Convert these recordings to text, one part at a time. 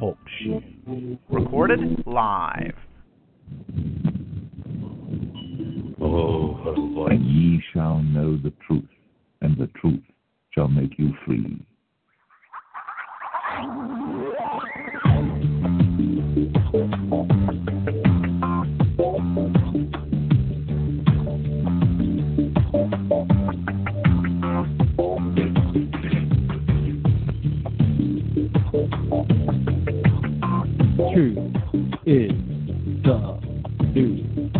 Talk show. Recorded live. Oh, boy. Ye shall know the truth, and the truth shall make you free. Truth is the new thing.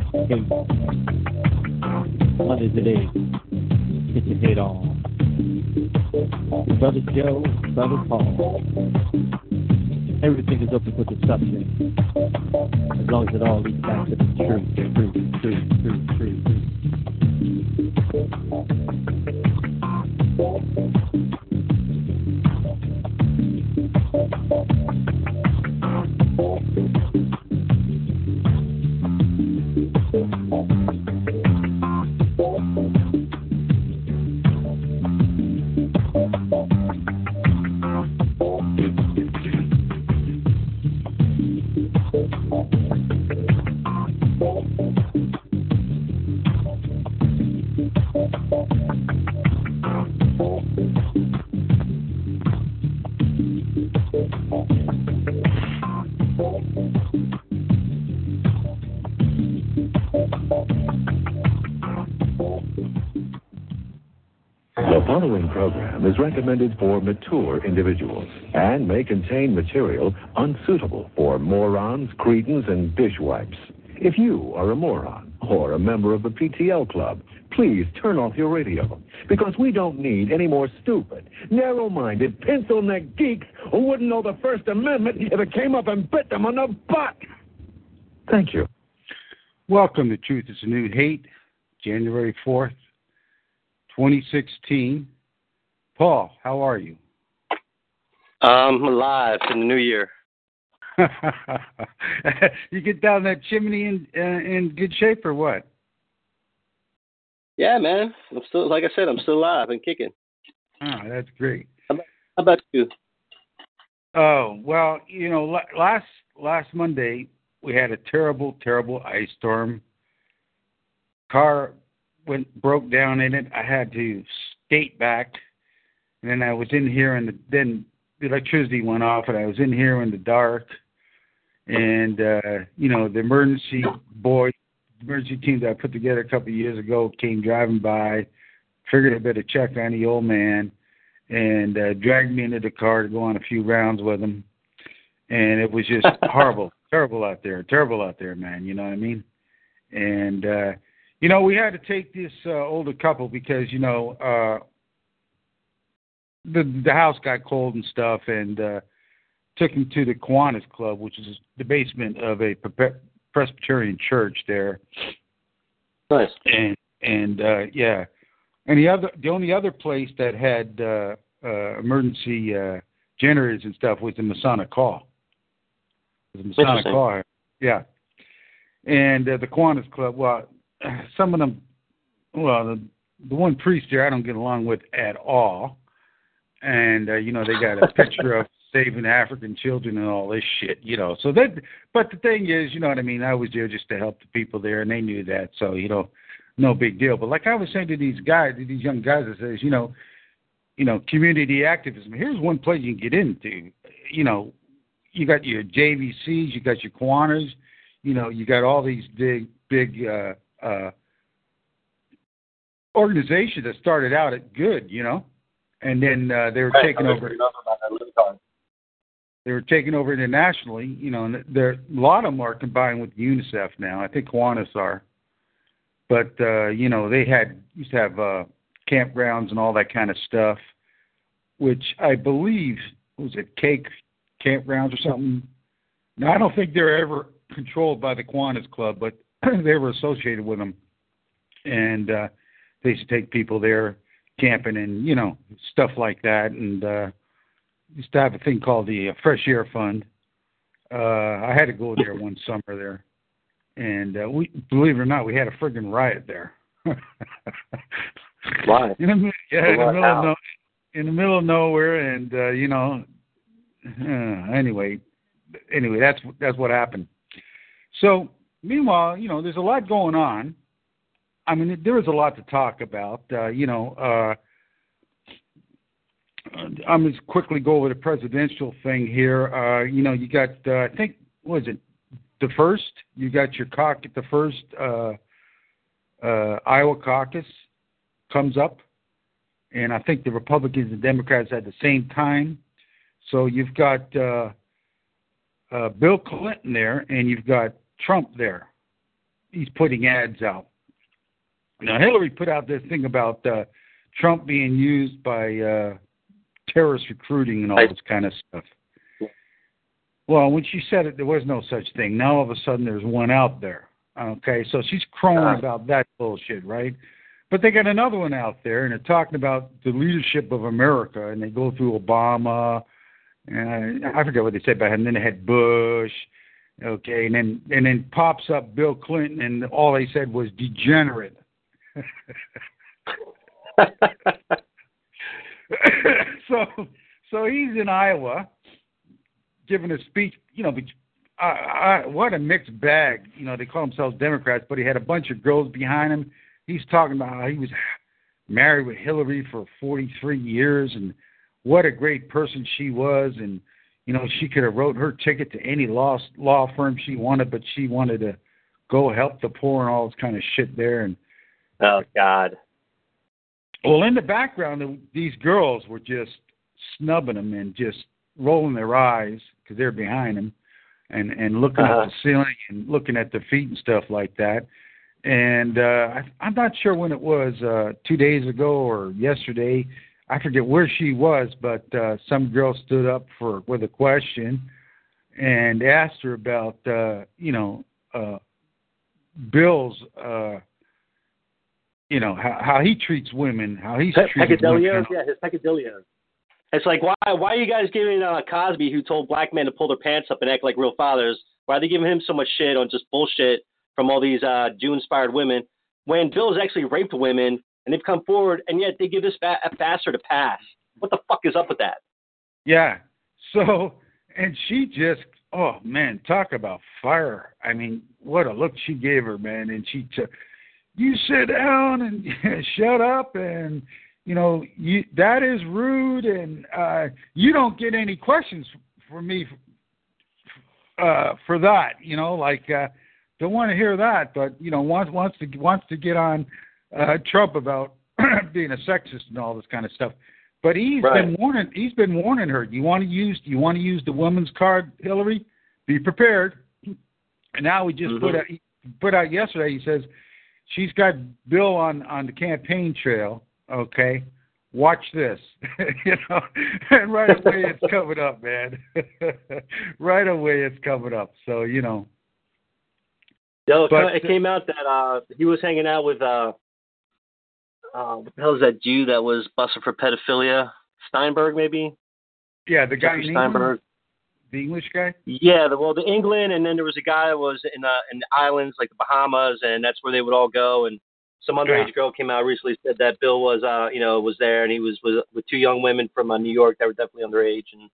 What is it is? It's a hit all. Brother Joe, Brother Paul. Everything is open for deception. As long as it all leads back to the truth. Is recommended for mature individuals and may contain material unsuitable for morons, cretins, and dishwipes. If you are a moron or a member of the PTL club, please turn off your radio because we don't need any more stupid, narrow-minded, pencil-neck geeks who wouldn't know the First Amendment if it came up and bit them on the butt. Thank you. Welcome to Truth is the New Hate, January 4th, 2016. Paul, how are you? I'm alive in the new year. You get down that chimney in good shape or what? Yeah, man. I'm still, like I said, I'm still alive and kicking. Oh, that's great. How about you? Oh, well, you know, last Monday we had a terrible, terrible ice storm. Car broke down in it. I had to skate back. And then I was in here, and then the electricity went off, and I was in here in the dark. And, you know, the emergency team that I put together a couple of years ago came driving by, figured I better check on the old man, and dragged me into the car to go on a few rounds with him. And it was just horrible, terrible out there, man, you know what I mean? And, you know, we had to take this older couple because, you know, The house got cold and stuff, and took him to the Kiwanis Club, which is the basement of a Presbyterian church there. Nice. And the only other place that had emergency generators and stuff was the Masonic Hall. Yeah. And the Kiwanis Club. Well, some of them. Well, the one priest there I don't get along with at all. And, you know, they got a picture of saving African children and all this shit, you know. So that, but the thing is, you know what I mean, I was there just to help the people there, and they knew that. So, you know, no big deal. But like I was saying to these guys, to these young guys, I says, you know, community activism, here's one place you can get into. You know, you got your JVCs, you got your Kiwanis, you know, you got all these big organizations that started out at good, you know. And then They were taken over internationally, you know, and a lot of them are combined with UNICEF now. I think Kiwanis are. But, you know, they used to have campgrounds and all that kind of stuff. which I believe was at Cake Campgrounds or something. Now, I don't think they're ever controlled by the Kiwanis Club, but they were associated with them. And they used to take people there camping and, you know, stuff like that. And used to have a thing called the Fresh Air Fund. I had to go there one summer there. And we, believe it or not, we had a friggin' riot there. Why? In the middle of nowhere, and you know. Anyway, that's what happened. So, meanwhile, you know, there's a lot going on. I mean, there is a lot to talk about. I'm just quickly go over the presidential thing here. You know, you got I think what was it the first? You got your cock at the first. Iowa caucus comes up, and I think the Republicans and Democrats at the same time. So you've got Bill Clinton there, and you've got Trump there. He's putting ads out. Now, Hillary put out this thing about Trump being used by terrorist recruiting and all this kind of stuff. Well, when she said it, there was no such thing. Now, all of a sudden, there's one out there. Okay, so she's crowing about that bullshit, right? But they got another one out there, and they're talking about the leadership of America, and they go through Obama, and I forget what they said about him. And then they had Bush, okay, and then pops up Bill Clinton, and all they said was degenerate. So he's in Iowa giving a speech, you know, what a mixed bag. You know, they call themselves Democrats, but he had a bunch of girls behind him. He's talking about how he was married with Hillary for 43 years and what a great person she was. And, you know, she could have wrote her ticket to any law firm she wanted, but she wanted to go help the poor and all this kind of shit there. And oh, God. Well, in the background, these girls were just snubbing him and just rolling their eyes because they're behind him. And looking at the ceiling and looking at the feet and stuff like that. And I'm not sure when it was, 2 days ago or yesterday. I forget where she was, but some girl stood up with a question and asked her about, Bill's, how he treats women, how he's treated women. Yeah, his peccadillos. It's like, why are you guys giving Cosby, who told black men to pull their pants up and act like real fathers, why are they giving him so much shit on just bullshit from all these Jew-inspired women when Bill's actually raped women and they've come forward and yet they give this bastard a pass? What the fuck is up with that? Yeah. So, and she just, oh, man, talk about fire. I mean, what a look she gave her, man. And she you sit down and shut up and... You know, that is rude, and you don't get any questions for me for that. You know, like don't want to hear that, but you know, wants to get on Trump about being a sexist and all this kind of stuff. But he's been warning her. You want to use the woman's card, Hillary? Be prepared. And now we just put out yesterday. He says she's got Bill on the campaign trail. Okay, watch this. You know, and right away it's covered up, man. Right away it's covered up. So you know, it came out that he was hanging out with what the hell is that Jew that was busted for pedophilia? Steinberg, maybe. Yeah, the guy Steinberg, the English guy. Yeah, the England, and then there was a guy that was in the islands like the Bahamas, and that's where they would all go and. Some underage girl came out recently, said that Bill was, was there, and he was with two young women from New York that were definitely underage. And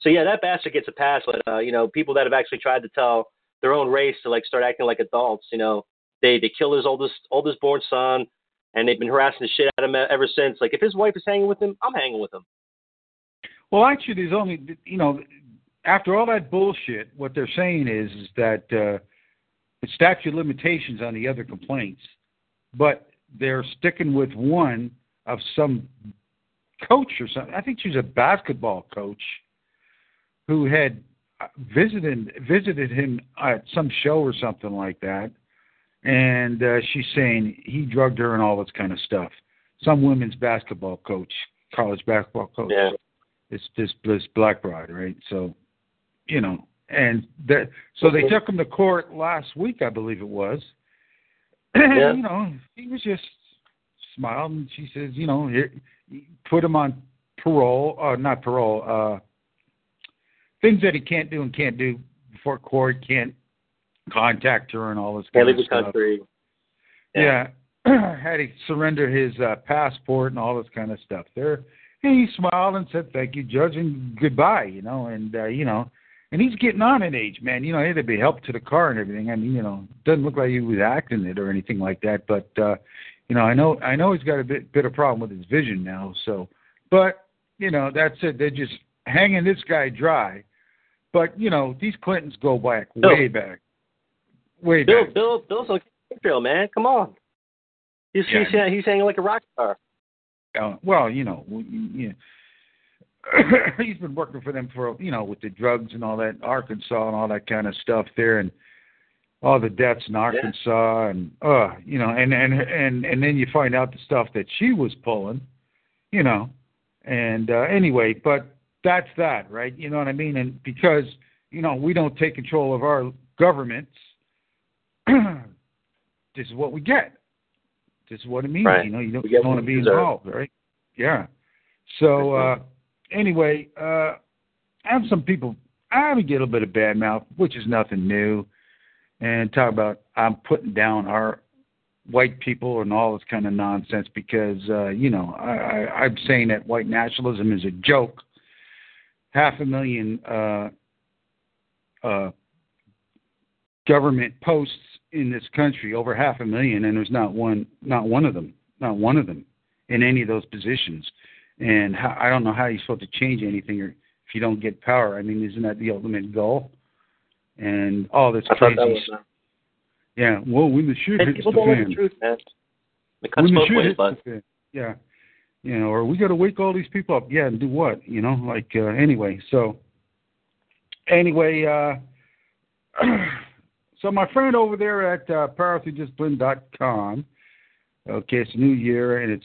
so, yeah, that bastard gets a pass. But people that have actually tried to tell their own race to like start acting like adults, you know, they kill his oldest born son, and they've been harassing the shit out of him ever since. Like, if his wife is hanging with him, I'm hanging with him. Well, actually, there's only after all that bullshit, what they're saying is that the statute of limitations on the other complaints. But they're sticking with one of some coach or something. I think she's a basketball coach who had visited him at some show or something like that. And she's saying he drugged her and all this kind of stuff. Some women's basketball coach. college basketball coach. Yeah. It's this black bride, right? So, you know, and that, so they took him to court last week, I believe it was. And, yeah. You know, he was just smiled, and she says, you know, put him on parole, not parole, things that he can't do and can't do before court, can't contact her and all this kind of stuff. Can't leave the country. Yeah. Had to surrender his passport and all this kind of stuff there. And he smiled and said, thank you, Judge, and goodbye, you know. And, you know, and he's getting on in age, man. You know, he had to be helped to the car and everything. I mean, you know, doesn't look like he was acting it or anything like that. But, you know, I know he's got a bit of problem with his vision now. So, but, you know, that's it. They're just hanging this guy dry. But, you know, these Clintons go back, way back. Bill's on Israel, man. Come on. He's hanging like a rock star. Well, you know, he's been working for them for, you know, with the drugs and all that, Arkansas and all that kind of stuff there, and all the deaths in Arkansas, and you know, and then you find out the stuff that she was pulling, you know, and anyway, but that's that, right? You know what I mean? And because, you know, we don't take control of our governments, this is what we get. This is what it means, right. You know, you don't want to be involved, right? Yeah. So anyway, I have some people, I would get a bit of bad mouth, which is nothing new, and talk about I'm putting down our white people and all this kind of nonsense because, you know, I'm saying that white nationalism is a joke. 500,000 government posts in this country, over 500,000, and there's not one of them in any of those positions. And I don't know how you're supposed to change anything, or if you don't get power. I mean, isn't that the ultimate goal? And all this crazy stuff. Yeah. Well, when the shit hits the fan. People don't know the truth, man. It cuts both ways, bud. Yeah. You know, or we got to wake all these people up. Yeah, and do what? You know, like anyway. So anyway. So my friend over there at PowerThroughDiscipline.com, okay, it's a new year, and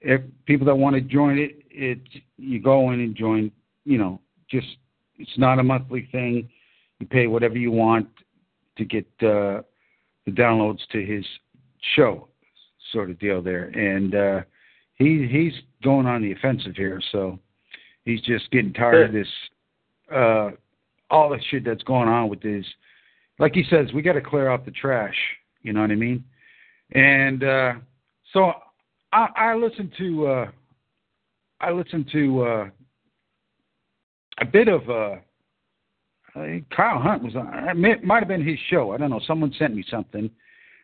if people that want to join it, you go in and join, you know, just it's not a monthly thing. You pay whatever you want to get the downloads to his show, sort of deal there. And he's going on the offensive here, so he's just getting tired of this, all the shit that's going on with his. Like he says, we got to clear out the trash. You know what I mean? And so I listened to a bit of Kyle Hunt was on. It might have been his show. I don't know. Someone sent me something,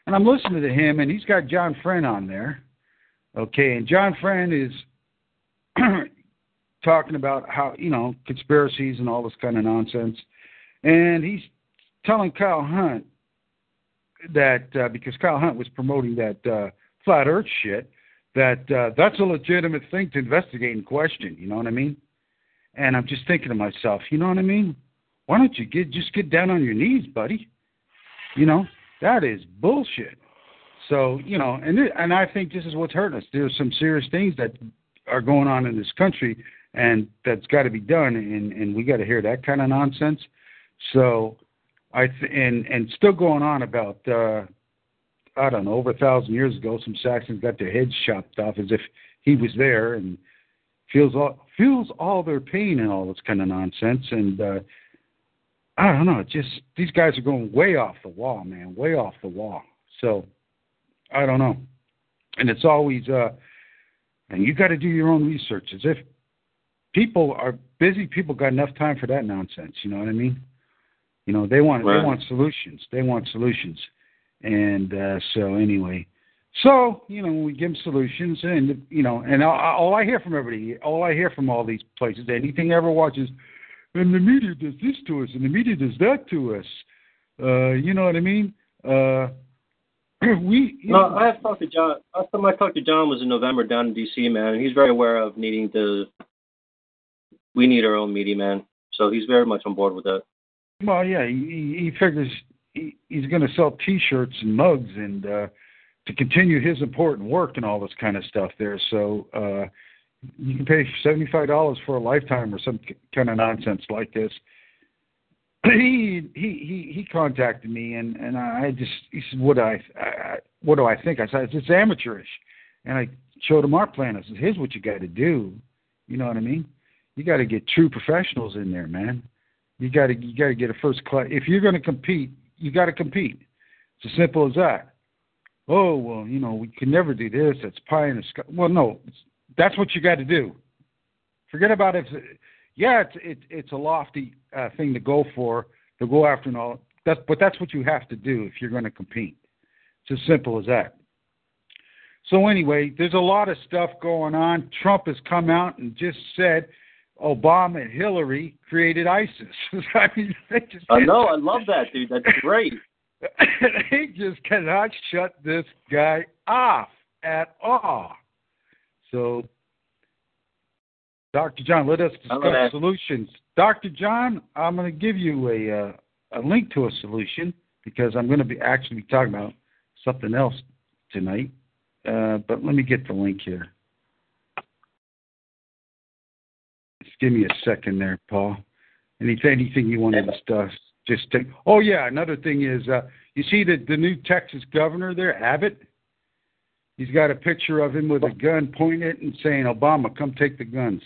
and I'm listening to him, and he's got John Friend on there. Okay, and John Friend is talking about how, you know, conspiracies and all this kind of nonsense, and he's telling Kyle Hunt that because Kyle Hunt was promoting that flat earth shit, that that's a legitimate thing to investigate and question, you know what I mean? And I'm just thinking to myself, you know what I mean? Why don't you just get down on your knees, buddy? You know, that is bullshit. So, you know, and I think this is what's hurting us. There's some serious things that are going on in this country, and that's got to be done, and we got to hear that kind of nonsense. So... and still going on about, I don't know, over 1,000 years ago, some Saxons got their heads chopped off as if he was there and feels all their pain and all this kind of nonsense. And I don't know, just these guys are going way off the wall, man, way off the wall. So I don't know. And it's always, and you got to do your own research. As if people are busy, people got enough time for that nonsense, you know what I mean? You know, they want solutions. They want solutions. And so anyway, so, you know, we give them solutions, and, you know, and all I hear from everybody, all I hear from all these places, anything I ever watches, and the media does this to us, and the media does that to us. You know what I mean? Last time I talked to John was in November down in D.C., man, and he's very aware of we need our own media, man. So he's very much on board with that. Well, yeah, he figures he's going to sell T-shirts and mugs and to continue his important work and all this kind of stuff there. So you can pay $75 for a lifetime or some kind of nonsense like this. He contacted me, and I just, he said, what do I think? I said, it's amateurish. And I showed him our plan. I said, here's what you got to do. You know what I mean? You got to get true professionals in there, man. You got to get a first class. If you're going to compete, you got to compete. It's as simple as that. Oh, well, you know, we can never do this. That's pie in the sky. Well, no, that's what you got to do. Forget about it. Yeah, it's a lofty thing to go for, to go after and all. But that's what you have to do if you're going to compete. It's as simple as that. So anyway, there's a lot of stuff going on. Trump has come out and just said Obama and Hillary created ISIS. I mean, they just... I know, I love that, dude. That's great. They just cannot shut this guy off at all. So... Dr. John, let us discuss solutions. Dr. John, I'm going to give you a link to a solution because I'm going to be actually talking about something else tonight. But let me get the link here. Just give me a second there, Paul. Anything you want to discuss, just take. Oh yeah, another thing is you see the new Texas governor there, Abbott. He's got a picture of him with a gun pointed and saying, "Obama, come take the guns."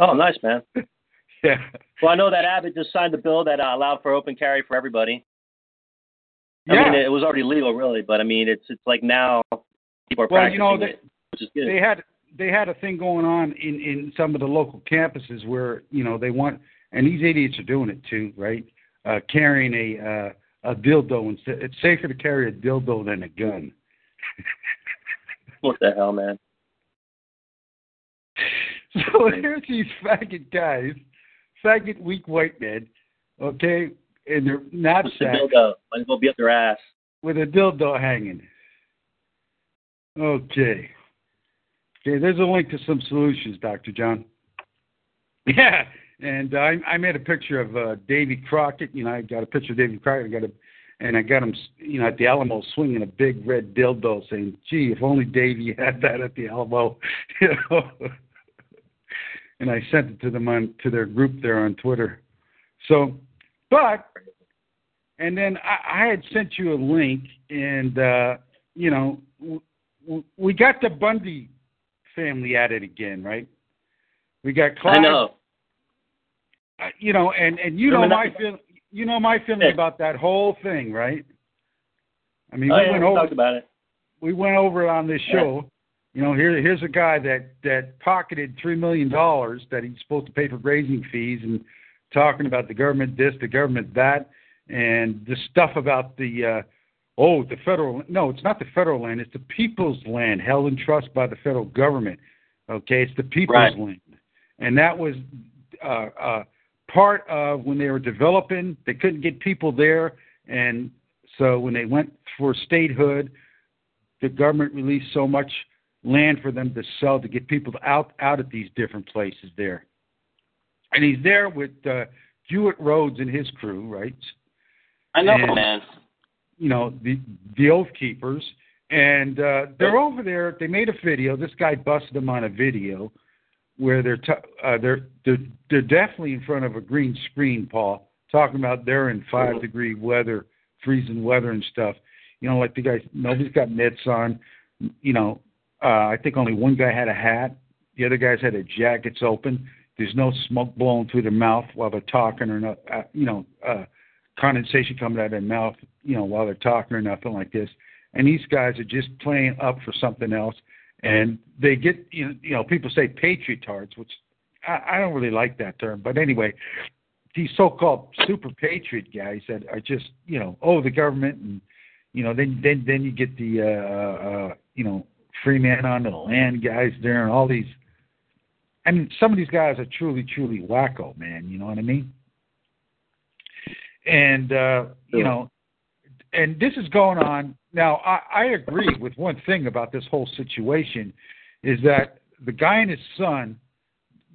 Oh, nice, man. Yeah. Well, I know that Abbott just signed the bill that allowed for open carry for everybody. I mean, it was already legal, really, but I mean, it's like now people are practicing it, which is good. They had a thing going on in some of the local campuses where they want, and these idiots are doing it too, right? Carrying a dildo instead. It's safer to carry a dildo than a gun. What the hell, man? So here's these faggot guys, faggot weak white men, okay, in their knapsacks. With a dildo. Might as well be up their ass. With a dildo hanging. Okay. Okay, there's a link to some solutions, Dr. John. Yeah, and I made a picture of Davy Crockett. I got a picture of Davy Crockett. And I got him, at the Alamo swinging a big red dildo saying, gee, if only Davey had that at the Alamo. And I sent it to them to their group there on Twitter. So, and then I had sent you a link, and, we got the Bundy family at it again, right? We got Clyde. I know. And you know my feeling about that whole thing, right? I mean, we talked about it. We went over it on this show. Yeah. Here's a guy that pocketed $3 million that he's supposed to pay for grazing fees, and talking about the government this, the government that, and the stuff about the federal. No, it's not the federal land. It's the people's land held in trust by the federal government. Okay, it's the people's land. And that was part of when they were developing, they couldn't get people there, and so when they went for statehood, the government released so much land for them to sell to get people out at these different places there. And he's there with Jewett Rhodes and his crew, right? I know, man. The Oath Keepers, and they're over there. They made a video. This guy busted them on a video, where they're definitely in front of a green screen, Paul, talking about they're in 5-degree weather, freezing weather and stuff. Like the guys, nobody's got mitts on. I think only one guy had a hat. The other guys had their jackets open. There's no smoke blowing through their mouth while they're talking, or no, condensation coming out of their mouth, while they're talking, or nothing like this. And these guys are just playing up for something else. And they get, people say patriotards, which I don't really like that term. But anyway, these so-called super patriot guys that are just, the government, and, then you get the, free man on the land guys there, and all these. I mean, some of these guys are truly, truly wacko, man. You know what I mean? And, and this is going on. Now, I agree with one thing about this whole situation, is that the guy and his son,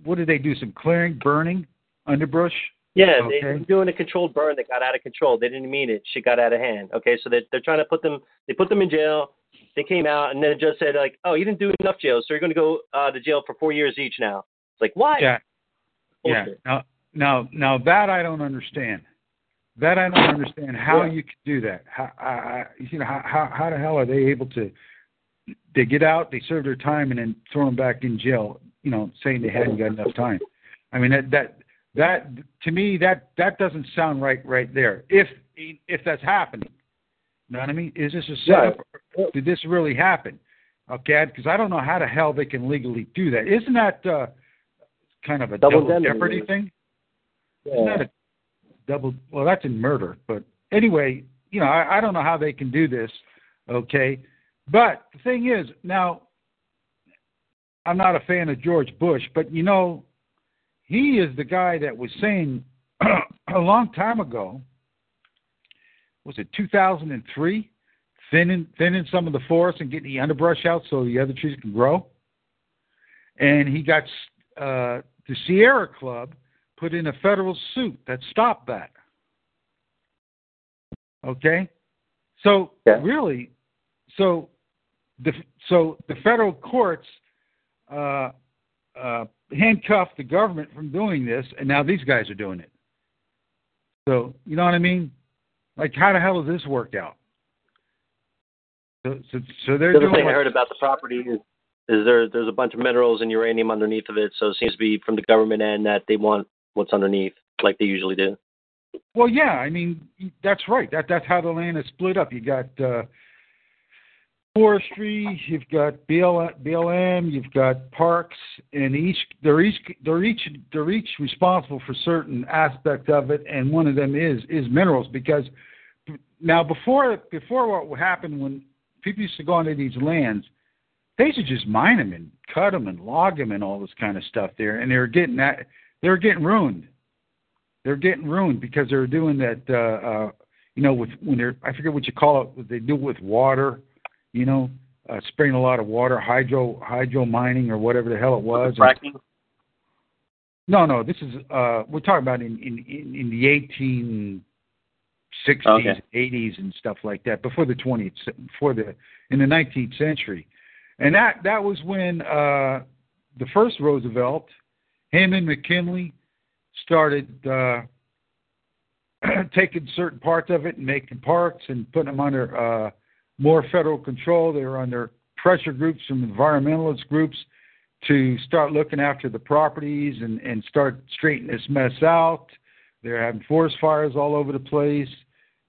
what did they do, some clearing, burning, underbrush? Yeah, okay. They were doing a controlled burn that got out of control. They didn't mean it. Shit got out of hand. Okay, so they're trying to put them in jail, They came out, and then the judge said, like, oh, you didn't do enough jail, so you're going to go to jail for 4 years each now. It's like, what? Yeah. Bullshit. Yeah. Now that I don't understand. That I don't understand how you could do that. How the hell are they able to? They get out, they serve their time, and then throw them back in jail. You know, saying they hadn't got enough time. I mean, that to me that doesn't sound right there. If that's happening, you know what I mean? Is this a setup? Or did this really happen? Okay, because I don't know how the hell they can legally do that. Isn't that kind of a double jeopardy thing? Yeah. Isn't that a double? Well, that's in murder, but anyway, you know, I don't know how they can do this. Okay, but the thing is, now I'm not a fan of George Bush, but you know, he is the guy that was saying a long time ago, was it 2003, thinning some of the forest and getting the underbrush out so the other trees can grow, and he got the Sierra Club put in a federal suit that stopped that. Okay? So, really, so the federal courts handcuffed the government from doing this, and now these guys are doing it. So, you know what I mean? Like, how the hell has this worked out? So they're doing... The other thing I heard about the property is there's a bunch of minerals and uranium underneath of it, so it seems to be from the government end that they want what's underneath, like they usually do. Well, yeah, I mean, that's right. That's how the land is split up. You got forestry, you've got BLM, you've got parks, and they're each responsible for certain aspect of it, and one of them is minerals, because now before what happened when people used to go into these lands, they used to just mine them and cut them and log them and all this kind of stuff there, and they were getting ruined. They're getting ruined because they're doing that. You know, I forget what you call it. What they do with water, you know, spraying a lot of water, hydro mining or whatever the hell it was. Fracking. No. This is we're talking about in the 1860s, 80s, and stuff like that. Before the 19th century. And that was when the first Roosevelt, him and McKinley, started taking certain parts of it and making parks and putting them under more federal control. They were under pressure groups from environmentalist groups to start looking after the properties and start straightening this mess out. They're having forest fires all over the place.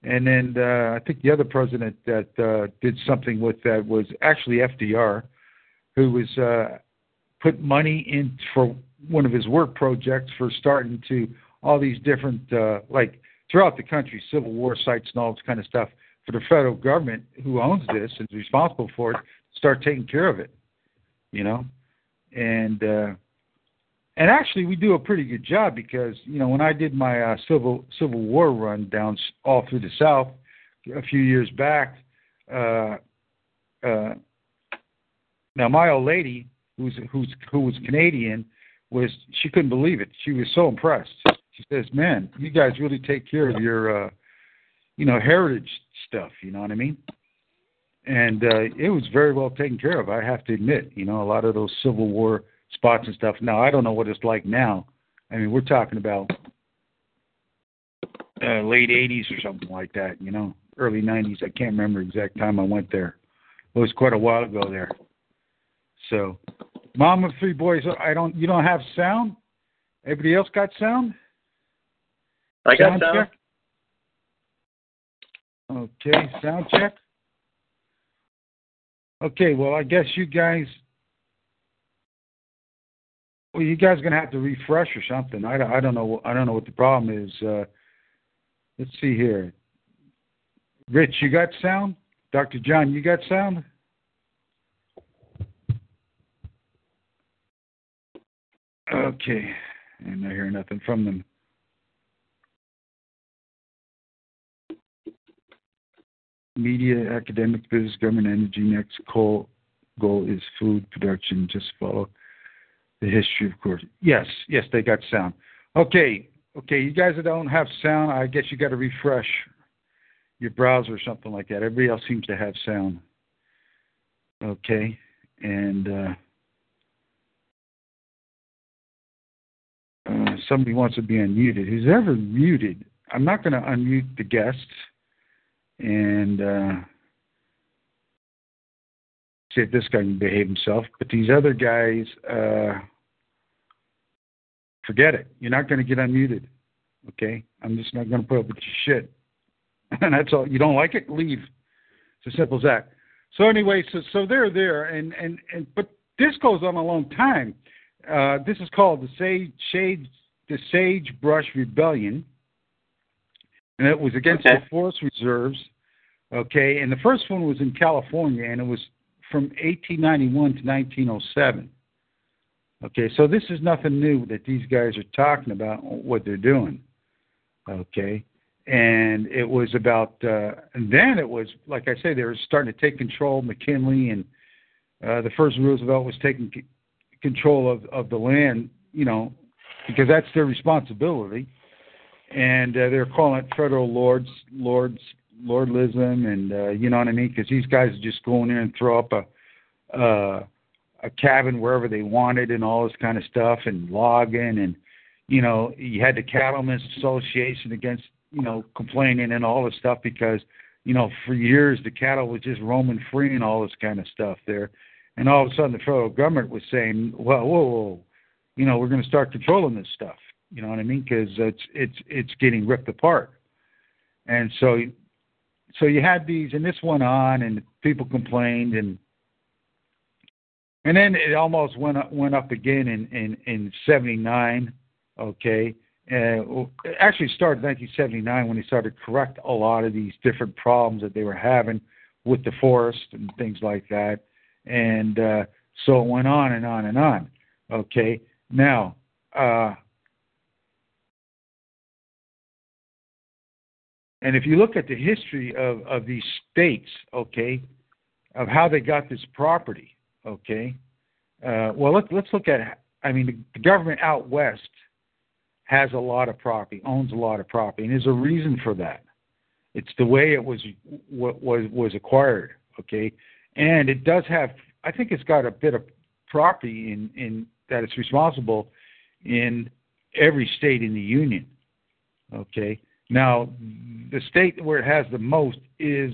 And then I think the other president that did something with that was actually FDR, who was put money in for one of his work projects for starting to all these different, like throughout the country, Civil War sites and all this kind of stuff for the federal government who owns this and is responsible for it, start taking care of it, you know. And actually, we do a pretty good job because, you know, when I did my Civil War run down all through the South a few years back, now my old lady, who was Canadian, she couldn't believe it. She was so impressed. She says, "Man, you guys really take care of your, you know, heritage stuff. You know what I mean?" And it was very well taken care of, I have to admit. You know, a lot of those Civil War spots and stuff. Now, I don't know what it's like now. I mean, we're talking about late 80s or something like that, you know, early 90s. I can't remember the exact time I went there. It was quite a while ago there. So, mom of three boys, you don't have sound? Everybody else got sound? I got sound. Check? Okay, sound check. Okay, well, I guess you guys are going to have to refresh or something. I don't know what the problem is. Let's see here. Rich, you got sound? Dr. John, you got sound? Okay. And I hear nothing from them. Media, academic, business, government, energy. Next goal is food production. Just follow the history, of course. Yes, they got sound. Okay, you guys that don't have sound, I guess you got to refresh your browser or something like that. Everybody else seems to have sound. Okay, and somebody wants to be unmuted. Who's ever muted? I'm not going to unmute the guests and see if this guy can behave himself. But these other guys, forget it. You're not going to get unmuted. Okay, I'm just not going to put up with your shit. And that's all. You don't like it? Leave. It's as simple as that. So anyway, so they're there, and but this goes on a long time. This is called the Sagebrush Rebellion, and it was against the forest reserves. Okay, and the first one was in California, and it was from 1891 to 1907. Okay, so this is nothing new that these guys are talking about what they're doing. Okay. And it was about, and then it was, like I say, they were starting to take control, McKinley, and the first Roosevelt was taking control of the land, you know, because that's their responsibility. And they were calling it federal lordism, and you know what I mean? Because these guys would just go in there and throw up a cabin wherever they wanted and all this kind of stuff and logging. And, you know, you had the Cattlemen's Association against, you know, complaining and all this stuff because, you know, for years the cattle was just roaming free and all this kind of stuff there. And all of a sudden the federal government was saying, well, whoa, you know, we're going to start controlling this stuff. You know what I mean? Because it's getting ripped apart. And so you had these, and this went on, and people complained, and then it almost went up again in 79, okay. It actually started in 1979 when they started to correct a lot of these different problems that they were having with the forest and things like that. And so it went on and on and on. Okay. Now, and if you look at the history of these states, okay, of how they got this property, okay, well, let's look at, I mean, the government out west has a lot of property, owns a lot of property, and there's a reason for that. It's the way it was acquired, okay? And it does have, I think it's got a bit of property in that it's responsible in every state in the union, okay? Now, the state where it has the most is,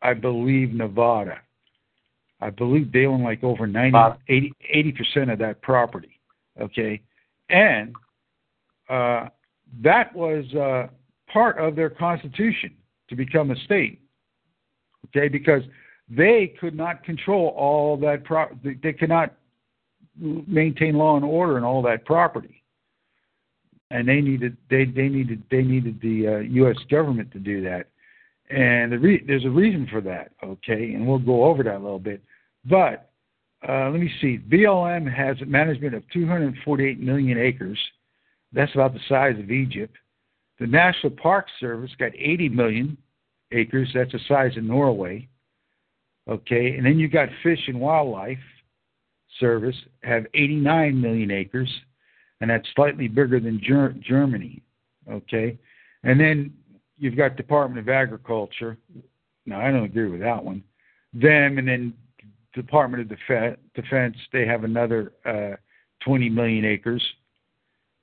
I believe, Nevada. I believe they own like over 80% of that property, okay? And that was part of their constitution to become a state, okay? Because they could not control all that property. They could not maintain law and order and all that property, and they needed the U.S. government to do that. And there's a reason for that, okay? And we'll go over that a little bit, but let me see. BLM has management of 248 million acres. That's about the size of Egypt. The National Park Service got 80 million acres. That's the size of Norway. Okay, and then you got Fish and Wildlife Service have 89 million acres, and that's slightly bigger than Germany. Okay, and then you've got Department of Agriculture. No, I don't agree with that one. Them and then Department of Defense. They have another 20 million acres,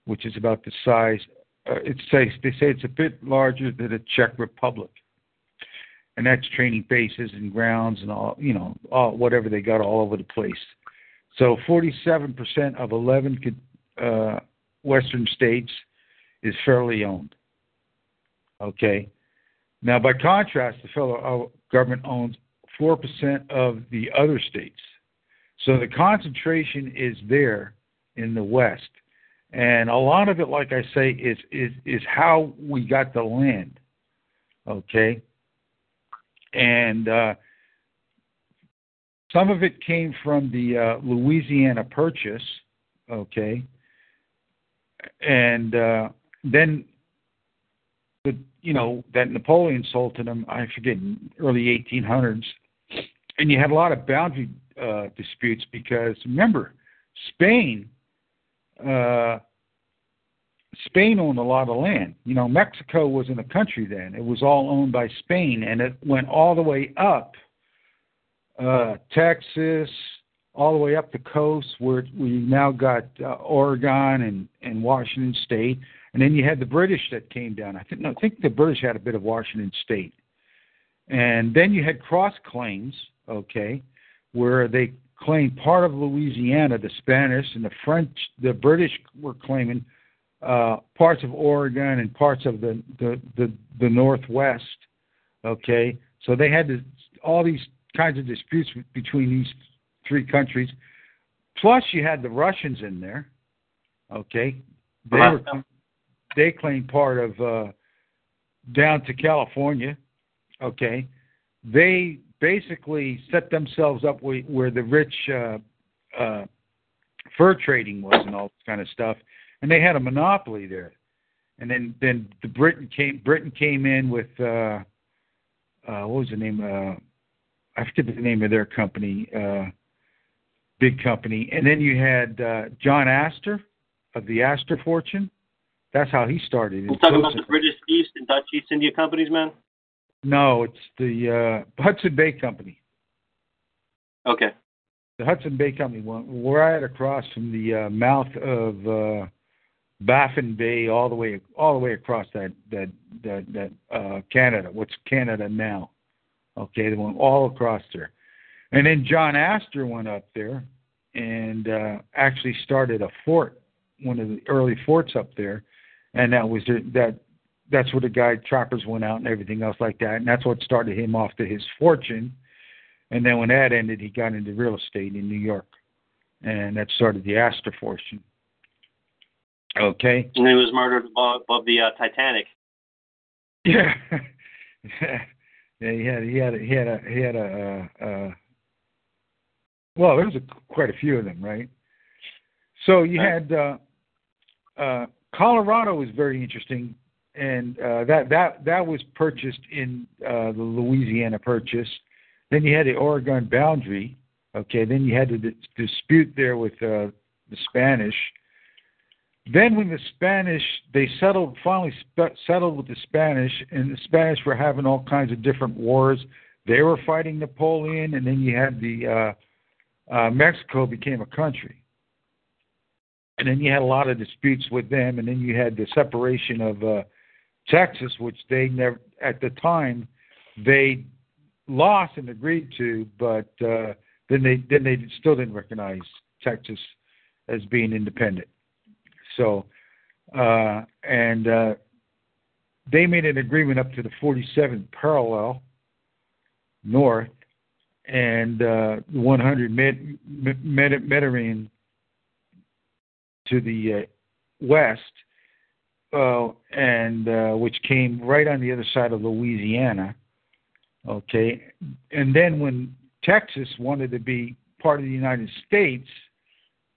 which is about the size, they say it's a bit larger than the Czech Republic. And that's training bases and grounds and all, you know, whatever they got all over the place. So 47% of 11 Western states is federally owned. Okay. Now, by contrast, the federal government owns 4% of the other states. So the concentration is there in the West. And a lot of it, like I say, is how we got the land, okay? And some of it came from the Louisiana Purchase, okay? And then, that Napoleon sold to them, I forget, in early 1800s. And you had a lot of boundary disputes because, remember, Spain owned a lot of land. You know, Mexico wasn't a country then. It was all owned by Spain, and it went all the way up Texas, all the way up the coast where we now got Oregon and Washington State. And then you had the British that came down. I think the British had a bit of Washington State. And then you had cross claims, okay, where they claimed part of Louisiana, the Spanish and the French. The British were claiming parts of Oregon and parts of the Northwest, okay. So they had all these kinds of disputes between these three countries. Plus, you had the Russians in there, okay. They claimed part of down to California, okay. They basically set themselves up where the rich fur trading was and all this kind of stuff, and they had a monopoly there. And then the Britain came in with what was the name? I forget the name of their company, big company. And then you had John Astor of the Astor Fortune. That's how he started. We're talking about the British East and Dutch East India companies, man? No, it's the Hudson Bay Company. Okay. The Hudson Bay Company, we're right across from the mouth of Baffin Bay, all the way across that Canada. What's Canada now? Okay, they went all across there, and then John Astor went up there and actually started a fort, one of the early forts up there, and that was that. That's where the guy trappers went out and everything else like that, and that's what started him off to his fortune. And then when that ended, he got into real estate in New York, and that started the Astor Fortune. Okay. And he was murdered above the Titanic. Yeah. Yeah. Well, there was quite a few of them, right? So you had Colorado was very interesting, and that was purchased in the Louisiana Purchase. Then you had the Oregon boundary, okay. Then you had the dispute there with the Spanish. Then when the Spanish, they finally settled with the Spanish, and the Spanish were having all kinds of different wars. They were fighting Napoleon, and then you had the Mexico became a country. And then you had a lot of disputes with them, and then you had the separation of Texas, which they never, at the time, they lost and agreed to, but then they still didn't recognize Texas as being independent. So, they made an agreement up to the 47th parallel north and 100 Mediterranean to the west, and which came right on the other side of Louisiana. Okay, and then when Texas wanted to be part of the United States,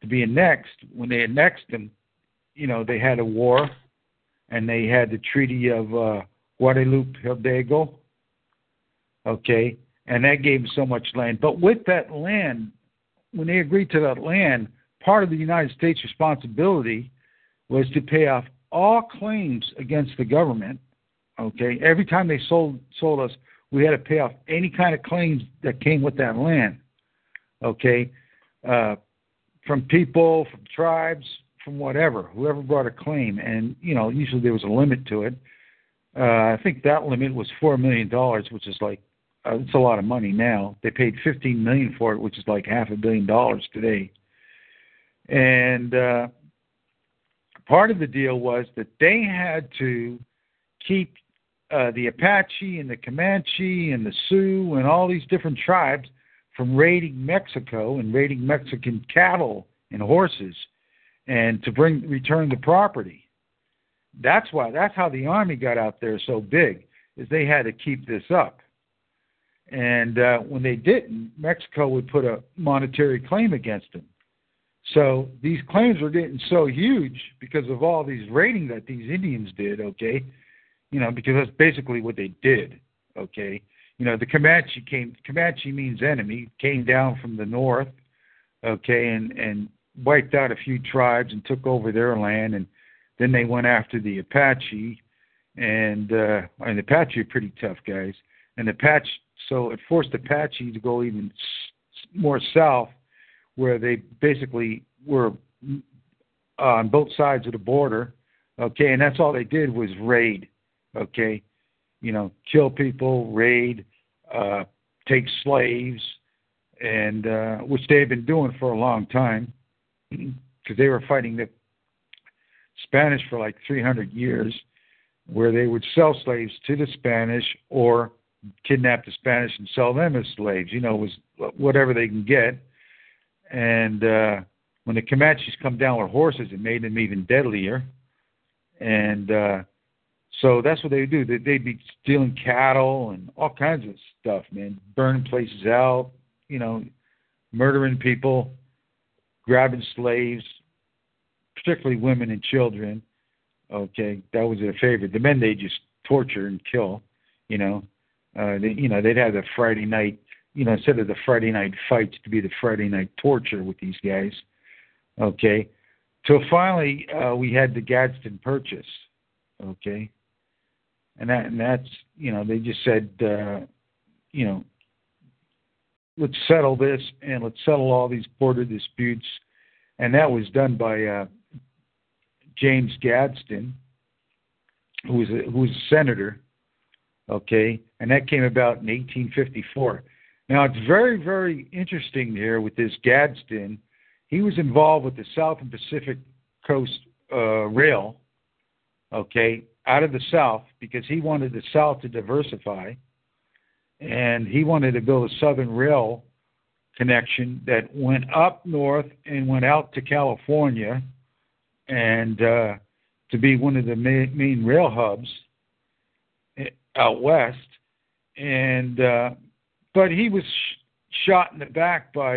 to be annexed, when they annexed them, you know, they had a war, and they had the Treaty of Guadalupe Hidalgo, okay, and that gave them so much land. But with that land, when they agreed to that land, part of the United States' responsibility was to pay off all claims against the government, okay. Every time they sold us, we had to pay off any kind of claims that came with that land, okay, from people, from tribes, from whatever, whoever brought a claim. And, you know, usually there was a limit to it. I think that limit was $4 million, which is like, it's a lot of money now. They paid $15 million for it, which is like $500 million today. And part of the deal was that they had to keep the Apache and the Comanche and the Sioux and all these different tribes from raiding Mexico and raiding Mexican cattle and horses, and to return the property. That's how the army got out there so big, is they had to keep this up. And when they didn't, Mexico would put a monetary claim against them. So these claims were getting so huge because of all these raiding that these Indians did, okay, you know, because that's basically what they did, okay. You know, the Comanche means enemy, came down from the north, okay, and wiped out a few tribes and took over their land, and then they went after the Apache, and the Apache are pretty tough guys, and the Apache So it forced Apache to go even more south, where they basically were on both sides of the border, okay? And that's all they did was raid, okay? You know, kill people, raid, take slaves, and which they've been doing for a long time, because they were fighting the Spanish for like 300 years, where they would sell slaves to the Spanish or kidnap the Spanish and sell them as slaves, you know, it was whatever they can get. And when the Comanches come down with horses, it made them even deadlier. And so that's what they would do. They'd be stealing cattle and all kinds of stuff, man, burning places out, you know, murdering people, grabbing slaves, particularly women and children. Okay, that was their favorite. The men they just torture and kill, you know. They'd have the Friday night, you know, instead of the Friday night fights, to be the Friday night torture with these guys, okay? Till finally we had the Gadsden Purchase, okay? And that's, you know, they just said, you know, let's settle this and let's settle all these border disputes. And that was done by James Gadsden, who was a senator, okay? And that came about in 1854. Now, it's very, very interesting here with this Gadsden. He was involved with the South and Pacific Coast Rail, okay, out of the South, because he wanted the South to diversify, and he wanted to build a Southern rail connection that went up north and went out to California and to be one of the main rail hubs out west. And but he was shot in the back by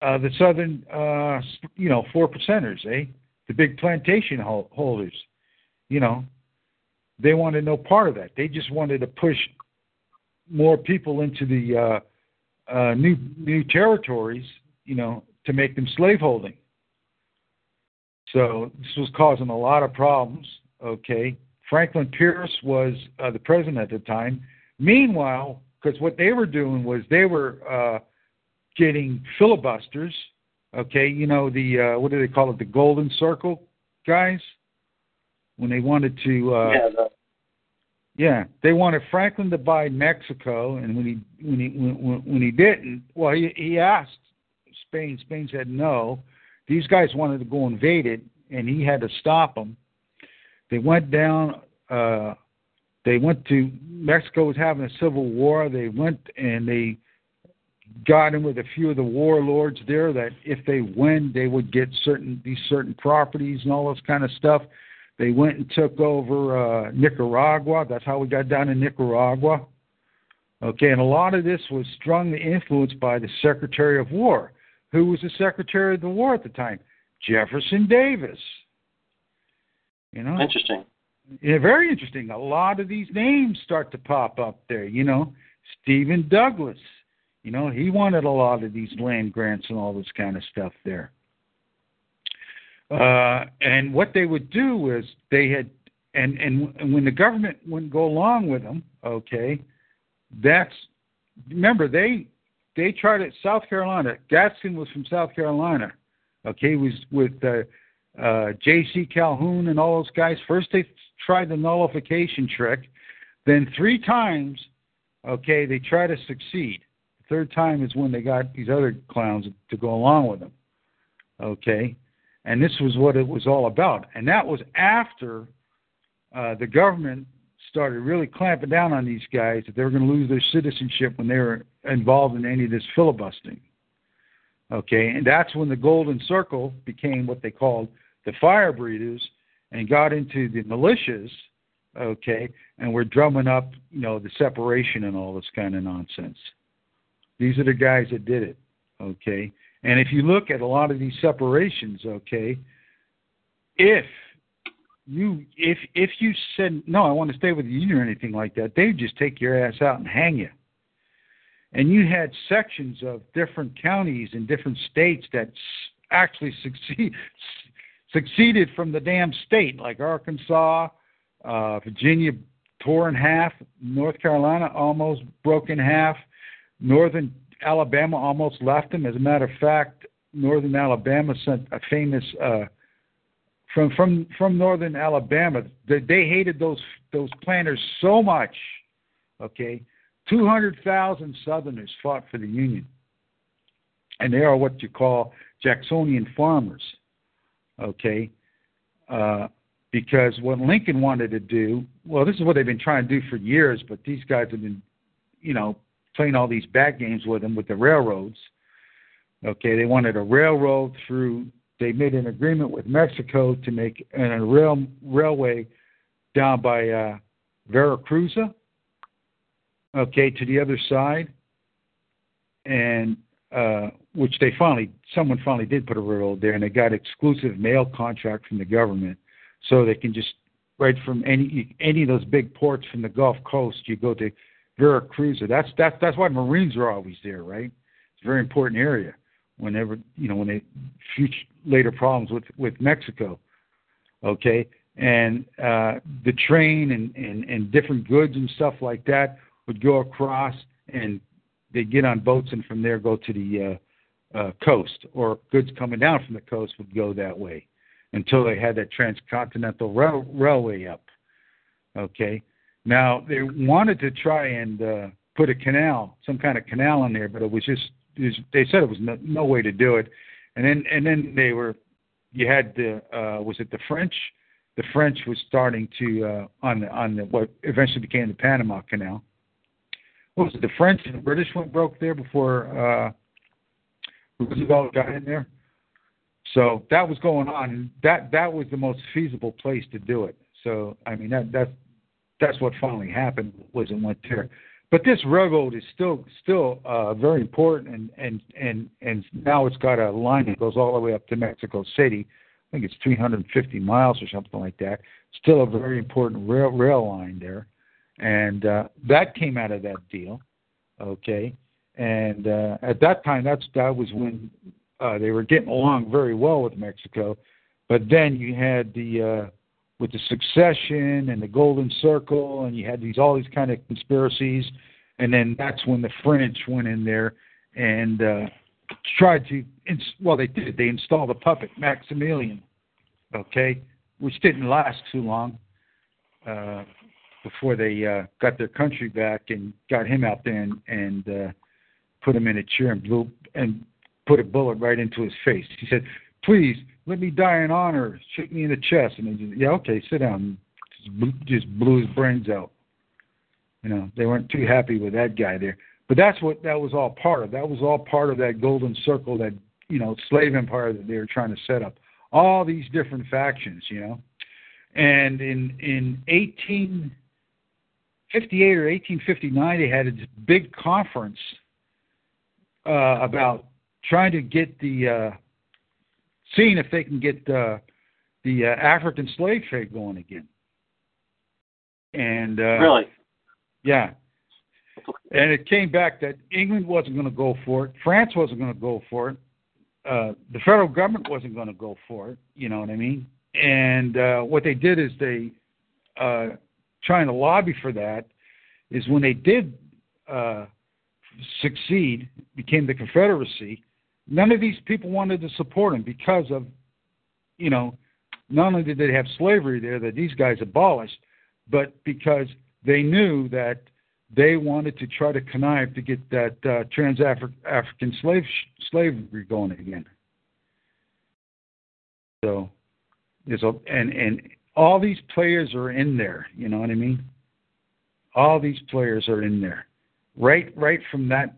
the Southern, 4%ers, eh? The big plantation holders. You know, they wanted no part of that. They just wanted to push more people into the new territories, you know, to make them slaveholding. So this was causing a lot of problems, okay? Franklin Pierce was the president at the time. Meanwhile, because what they were doing was they were getting filibusters, okay, you know, the, what do they call it, the Golden Circle guys, when they wanted to, they wanted Franklin to buy Mexico, and when he didn't, well, he asked Spain. Spain said no. These guys wanted to go invade it, and he had to stop them. They went down, they went to Mexico, was having a civil war. They went and they got in with a few of the warlords there that if they win, they would get certain properties and all this kind of stuff. They went and took over Nicaragua. That's how we got down to Nicaragua. Okay, and a lot of this was strongly influenced by the Secretary of War. Who was the Secretary of the War at the time? Jefferson Davis. You know? Interesting. Yeah, very interesting. A lot of these names start to pop up there, you know. Stephen Douglas, you know, he wanted a lot of these land grants and all this kind of stuff there. And what they would do was they had, and when the government wouldn't go along with them, okay, that's, remember, they tried it, South Carolina. Gadsden was from South Carolina, okay, he was with J.C. Calhoun and all those guys. First they tried the nullification trick. Then three times, okay, they try to succeed. The third time is when they got these other clowns to go along with them, okay? And this was what it was all about. And that was after the government started really clamping down on these guys that they were going to lose their citizenship when they were involved in any of this filibustering. Okay, and that's when the Golden Circle became what they called the fire breathers and got into the militias, okay, and we're drumming up, you know, the separation and all this kind of nonsense. These are the guys that did it, okay? And if you look at a lot of these separations, okay, if you said, no, I want to stay with the union or anything like that, they'd just take your ass out and hang you. And you had sections of different counties and different states that actually succeeded from the damn state, like Arkansas, Virginia tore in half. North Carolina almost broke in half. Northern Alabama almost left him. As a matter of fact, Northern Alabama sent a famous from Northern Alabama. They hated those planters so much. Okay, 200,000 Southerners fought for the Union, and they are what you call Jacksonian farmers. Okay, because what Lincoln wanted to do, well, this is what they've been trying to do for years, but these guys have been, playing all these bad games with them, with the railroads. Okay, they wanted a railroad through, they made an agreement with Mexico to make a railway down by Veracruz, okay, to the other side, and which they someone finally did put a railroad there, and they got exclusive mail contract from the government, so they can just, right from any of those big ports from the Gulf Coast, you go to Veracruz. That's why Marines are always there, right? It's a very important area. Whenever when they future later problems with Mexico, okay, and the train and different goods and stuff like that would go across, and they'd get on boats and from there go to the coast, or goods coming down from the coast would go that way, until they had that transcontinental railway up. Okay, now they wanted to try and put a canal, some kind of canal in there, but they said it was no way to do it. And then was it the French? The French was starting to on what eventually became the Panama Canal. What was it? The French and the British went broke there before Roosevelt got in there. So that was going on. That was the most feasible place to do it. So I mean that's what finally happened, was it went there. But this railroad is still very important, and now it's got a line that goes all the way up to Mexico City. I think it's 350 miles or something like that. Still a very important rail line there, and that came out of that deal, okay. And at that time, that was when they were getting along very well with Mexico. But then you had with the succession and the Golden Circle, and you had all these kind of conspiracies, and then that's when the French went in there and tried to, they did. They installed a puppet, Maximilian, okay, which didn't last too long before they got their country back and got him out there and put him in a chair and put a bullet right into his face. He said, "Please, let me die in honor. Shoot me in the chest." And they just, "Yeah, okay, sit down." Just blew his brains out. They weren't too happy with that guy there. But that was all part of. That was all part of that Golden Circle, that slave empire that they were trying to set up. All these different factions, And in 1858 or 1859, they had a big conference about trying to get seeing if they can get the African slave trade going again. And really? Yeah. And it came back that England wasn't going to go for it. France wasn't going to go for it. The federal government wasn't going to go for it. You know what I mean? And what they did is they, trying to lobby for that, is when they did succeed, became the Confederacy, none of these people wanted to support him because of, not only did they have slavery there that these guys abolished, but because they knew that they wanted to try to connive to get that trans-African slavery going again. So, and all these players are in there, you know what I mean? All these players are in there. Right from that...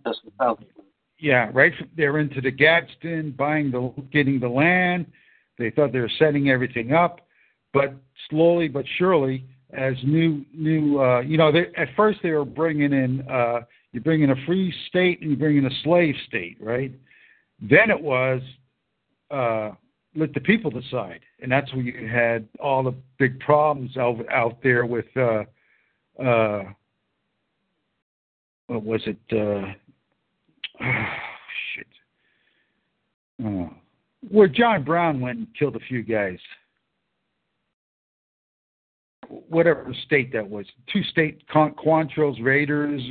Yeah, right. They're into the Gadsden, getting the land. They thought they were setting everything up, but slowly but surely, as new, at first they were bringing in, you bring in a free state and you bring in a slave state, right? Then it was let the people decide, and that's where you had all the big problems out there with what was it? Where John Brown went and killed a few guys. whatever state that was, two-state Quantrill's Raiders,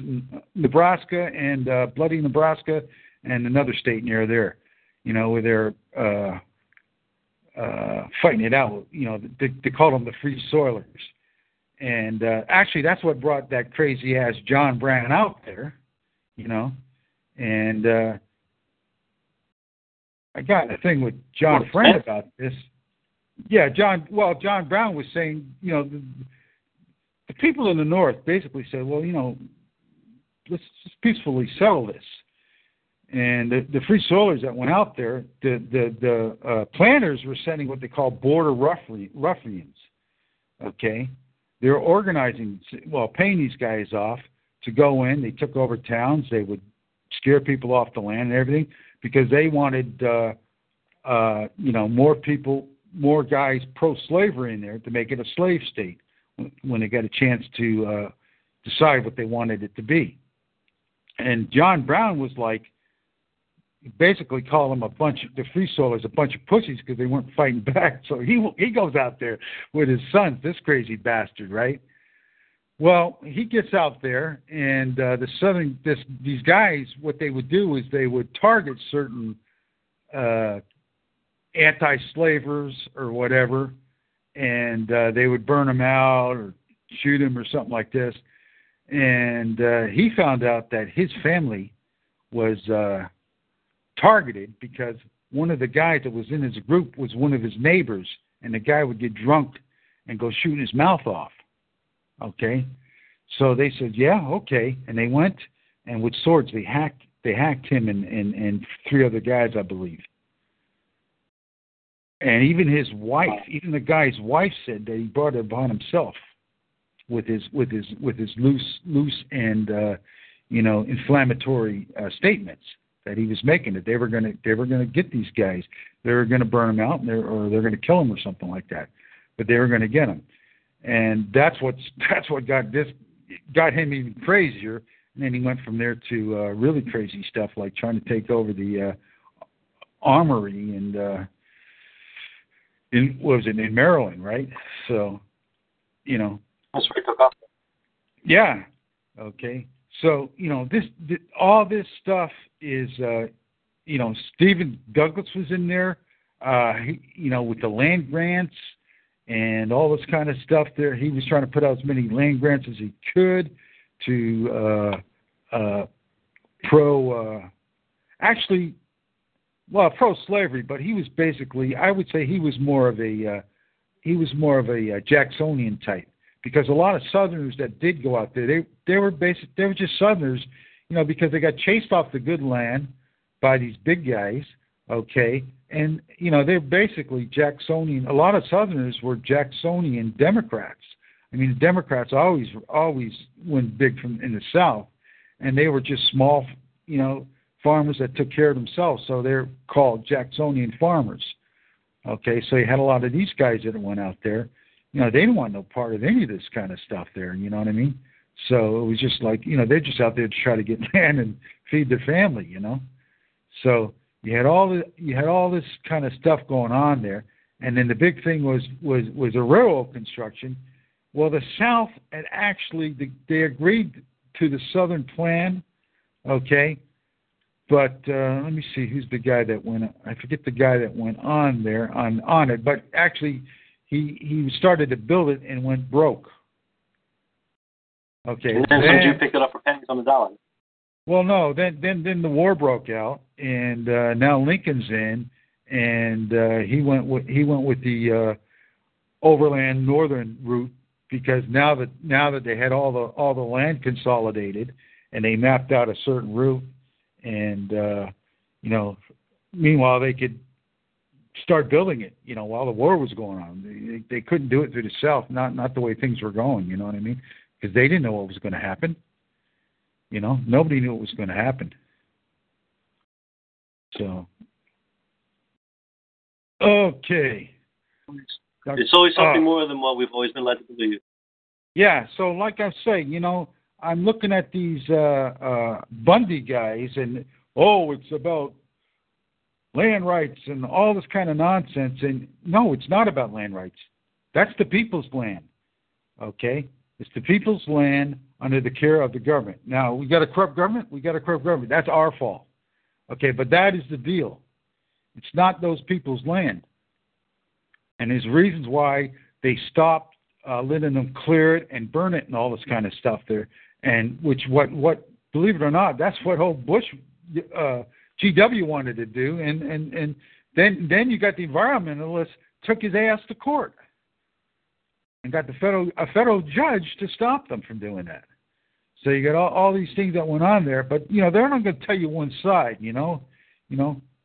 Nebraska and Bloody Nebraska, and another state near there, you know, where they're fighting it out. You know, they called them the Free Soilers. And actually, that's what brought that crazy-ass John Brown out there, you know. And I got a thing with John Friend about this. Yeah, John Brown was saying, you know, the people in the North basically said, well, you know, let's just peacefully settle this. And the free soilers that went out there, the planters were sending what they call border ruffians, okay? They were organizing, well, paying these guys off to go in. They took over towns. They would scare people off the land and everything because they wanted, you know, more people, more guys pro-slavery in there to make it a slave state when they got a chance to decide what they wanted it to be. And John Brown was like, basically call them the free soilers, a bunch of pussies because they weren't fighting back. So he goes out there with his sons, this crazy bastard, right? Well, he gets out there, and these guys, what they would do is they would target certain anti-slavers or whatever, and they would burn them out or shoot them or something like this. And he found out that his family was targeted because one of the guys that was in his group was one of his neighbors, and the guy would get drunk and go shooting his mouth off. Okay, so they said, yeah, okay, and they went and with swords they hacked him and three other guys, I believe. And even his wife, even the guy's wife, said that he brought it upon himself with his loose and you know, inflammatory statements that he was making, that they were going to get these guys, they were going to burn them out, and they're going to kill them or something like that, but they were going to get them. And that's what got him even crazier, and then he went from there to really crazy stuff, like trying to take over the armory and in Maryland, right? So, you know. That's right. Yeah. Okay. So, you know, all this stuff is, you know, Stephen Douglas was in there, you know, with the land grants and all this kind of stuff there. He was trying to put out as many land grants as he could to pro-slavery, but he was basically, I would say he was more of a Jacksonian type. Because a lot of Southerners that did go out there, they were just Southerners, you know, because they got chased off the good land by these big guys, okay? And, you know, they're basically Jacksonian. A lot of Southerners were Jacksonian Democrats. I mean, the Democrats always went big in the South, and they were just small, you know, farmers that took care of themselves, so they're called Jacksonian farmers, okay? So you had a lot of these guys that went out there. You know, they didn't want no part of any of this kind of stuff there, you know what I mean? So it was just like, you know, they're just out there to try to get land and feed their family, you know? So you had all this kind of stuff going on there. And then the big thing was a railroad construction. Well, the South had actually, they agreed to the Southern plan, okay? But let me see, who's the guy that went, I forget the guy that went on there, on it, but actually... He started to build it and went broke. Okay. And then you pick it up for pennies on the dollar. Well, no. Then the war broke out, and now Lincoln's in, and he went with the overland northern route because now that they had all the land consolidated and they mapped out a certain route, and you know, meanwhile they could start building it, you know, while the war was going on. They couldn't do it through the South, not the way things were going, you know what I mean? Because they didn't know what was going to happen. You know, nobody knew what was going to happen. So, okay. It's always something more than what we've always been led to believe. Yeah, so like I say, you know, I'm looking at these Bundy guys, and, oh, it's about land rights and all this kind of nonsense. And no, it's not about land rights. That's the people's land. Okay? It's the people's land under the care of the government. Now, we got a corrupt government? We got a corrupt government. That's our fault. Okay, but that is the deal. It's not those people's land. And there's reasons why they stopped letting them clear it and burn it and all this kind of stuff there. And which, what believe it or not, that's what old Bush, GW wanted to do. And then you got the environmentalists took his ass to court and got the federal judge to stop them from doing that. So you got all these things that went on there, but you know they're not going to tell you one side. You know,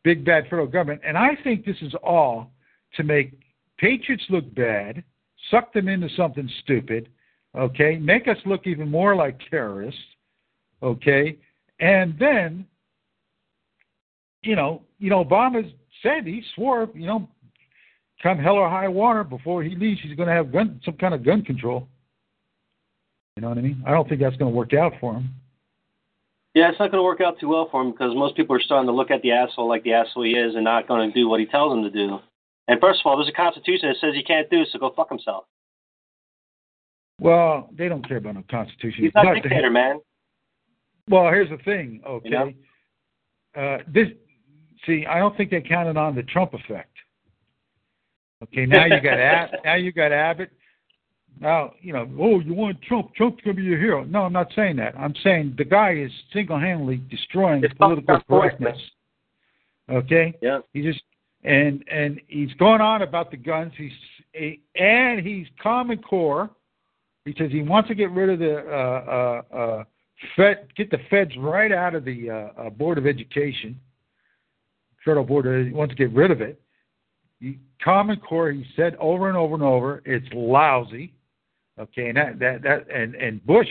big bad federal government. And I think this is all to make patriots look bad, suck them into something stupid, okay, make us look even more like terrorists, okay, and then, you know, Obama said he swore, you know, come hell or high water, before he leaves, he's going to have some kind of gun control. You know what I mean? I don't think that's going to work out for him. Yeah, it's not going to work out too well for him because most people are starting to look at the asshole like the asshole he is and not going to do what he tells them to do. And first of all, there's a constitution that says he can't do, so go fuck himself. Well, they don't care about no constitution. He's not a dictator, man. Well, here's the thing, okay? You know? I don't think they counted on the Trump effect. Okay, now you got Abbott. Now, you know, oh, you want Trump? Trump's going to be your hero. No, I'm not saying that. I'm saying the guy is single-handedly destroying political correctness. Okay? Yeah. He just and he's going on about the guns. He's Common Core. He says he wants to get rid of the Fed, get the feds right out of the Board of Education. Federal Board, he wants to get rid of it. Common Core, he said over and over and over, it's lousy. Okay, and that and Bush,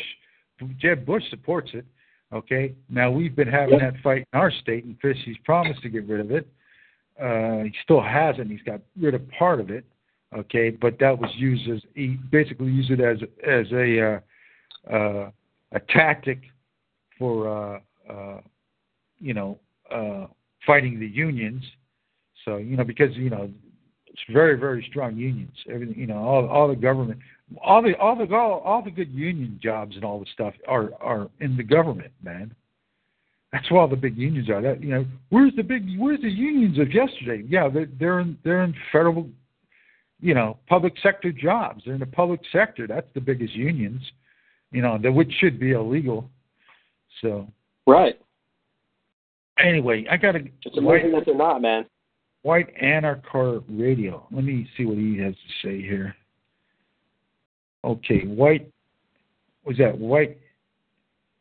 Jeb Bush supports it. Okay, now we've been having that fight in our state, and Chris, he's promised to get rid of it. He still hasn't. He's got rid of part of it. Okay, but that was used as he basically used it as a tactic for fighting the unions. So, you know, because, you know, it's very, very strong unions. Everything, you know, all the government, all the good union jobs and all the stuff are in the government, man. That's where all the big unions are. That, you know, where's the unions of yesterday? Yeah, they're in federal, you know, public sector jobs. They're in the public sector. That's the biggest unions, you know, which should be illegal. So. Right. Anyway, it's amazing that they're not, man. White Anarchar Radio. Let me see what he has to say here. Okay, White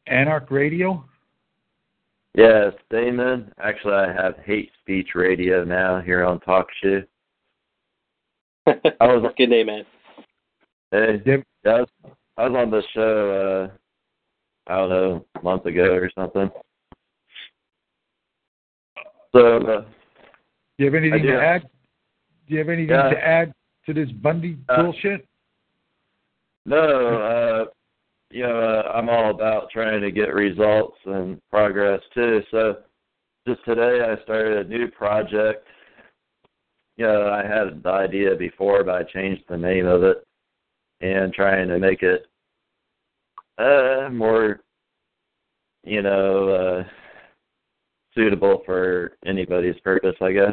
Anarch Radio? Yes, Damon. Actually, I have Hate Speech Radio now here on Talk Shit. I was good day, man. Hey, I was on the show, I don't know, a month ago or something. So, do you have anything to add? Do you have anything to add to this Bundy bullshit? No, I'm all about trying to get results and progress too. So, just today I started a new project. You know, I had the idea before, but I changed the name of it and trying to make it more, you know. Suitable for anybody's purpose, I guess.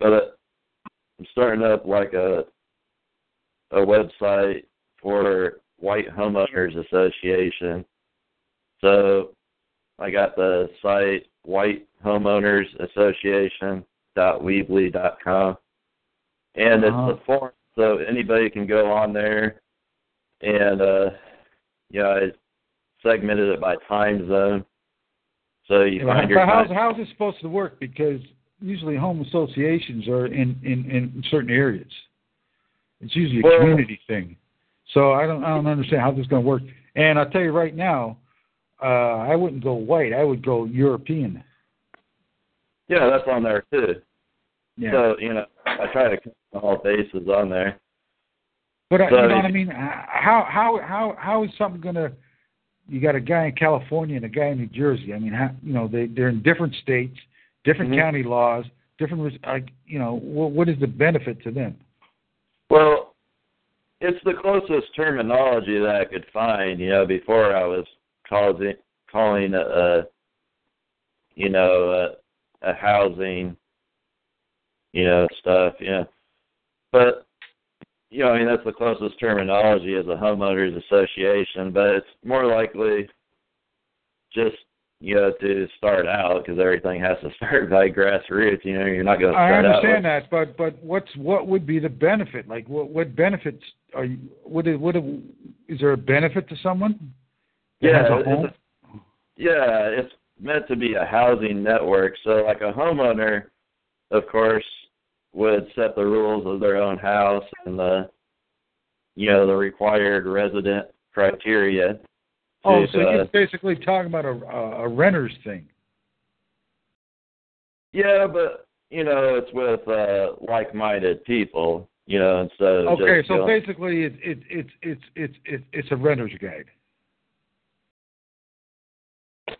But I'm starting up like a website for White Homeowners Association. So I got the site whitehomeownersassociation.weebly.com, and it's a forum, so anybody can go on there. And I segmented it by time zone. So how's this supposed to work? Because usually home associations are in certain areas. It's usually a community thing. So I don't understand how this is going to work. And I'll tell you right now, I wouldn't go white. I would go European. Yeah, that's on there too. Yeah. So, you know, I try to keep all bases on there. But so, you know what I mean? How is something going to... You got a guy in California and a guy in New Jersey. I mean, they're in different states, different county laws, different. What is the benefit to them? Well, It's the closest terminology that I could find, before I was calling a housing, stuff, But, that's the closest terminology is a homeowners association, but it's more likely just, to start out because everything has to start by grassroots. You're not going to start out. I understand that, but what would be the benefit? Like, what benefits are you? Is there a benefit to someone? It's meant to be a housing network. So, like a homeowner, of course, would set the rules of their own house and the required resident criteria. Oh, so you're basically talking about a renter's thing. Yeah, but, it's with like-minded people, instead of okay, so basically it's a renter's guide. So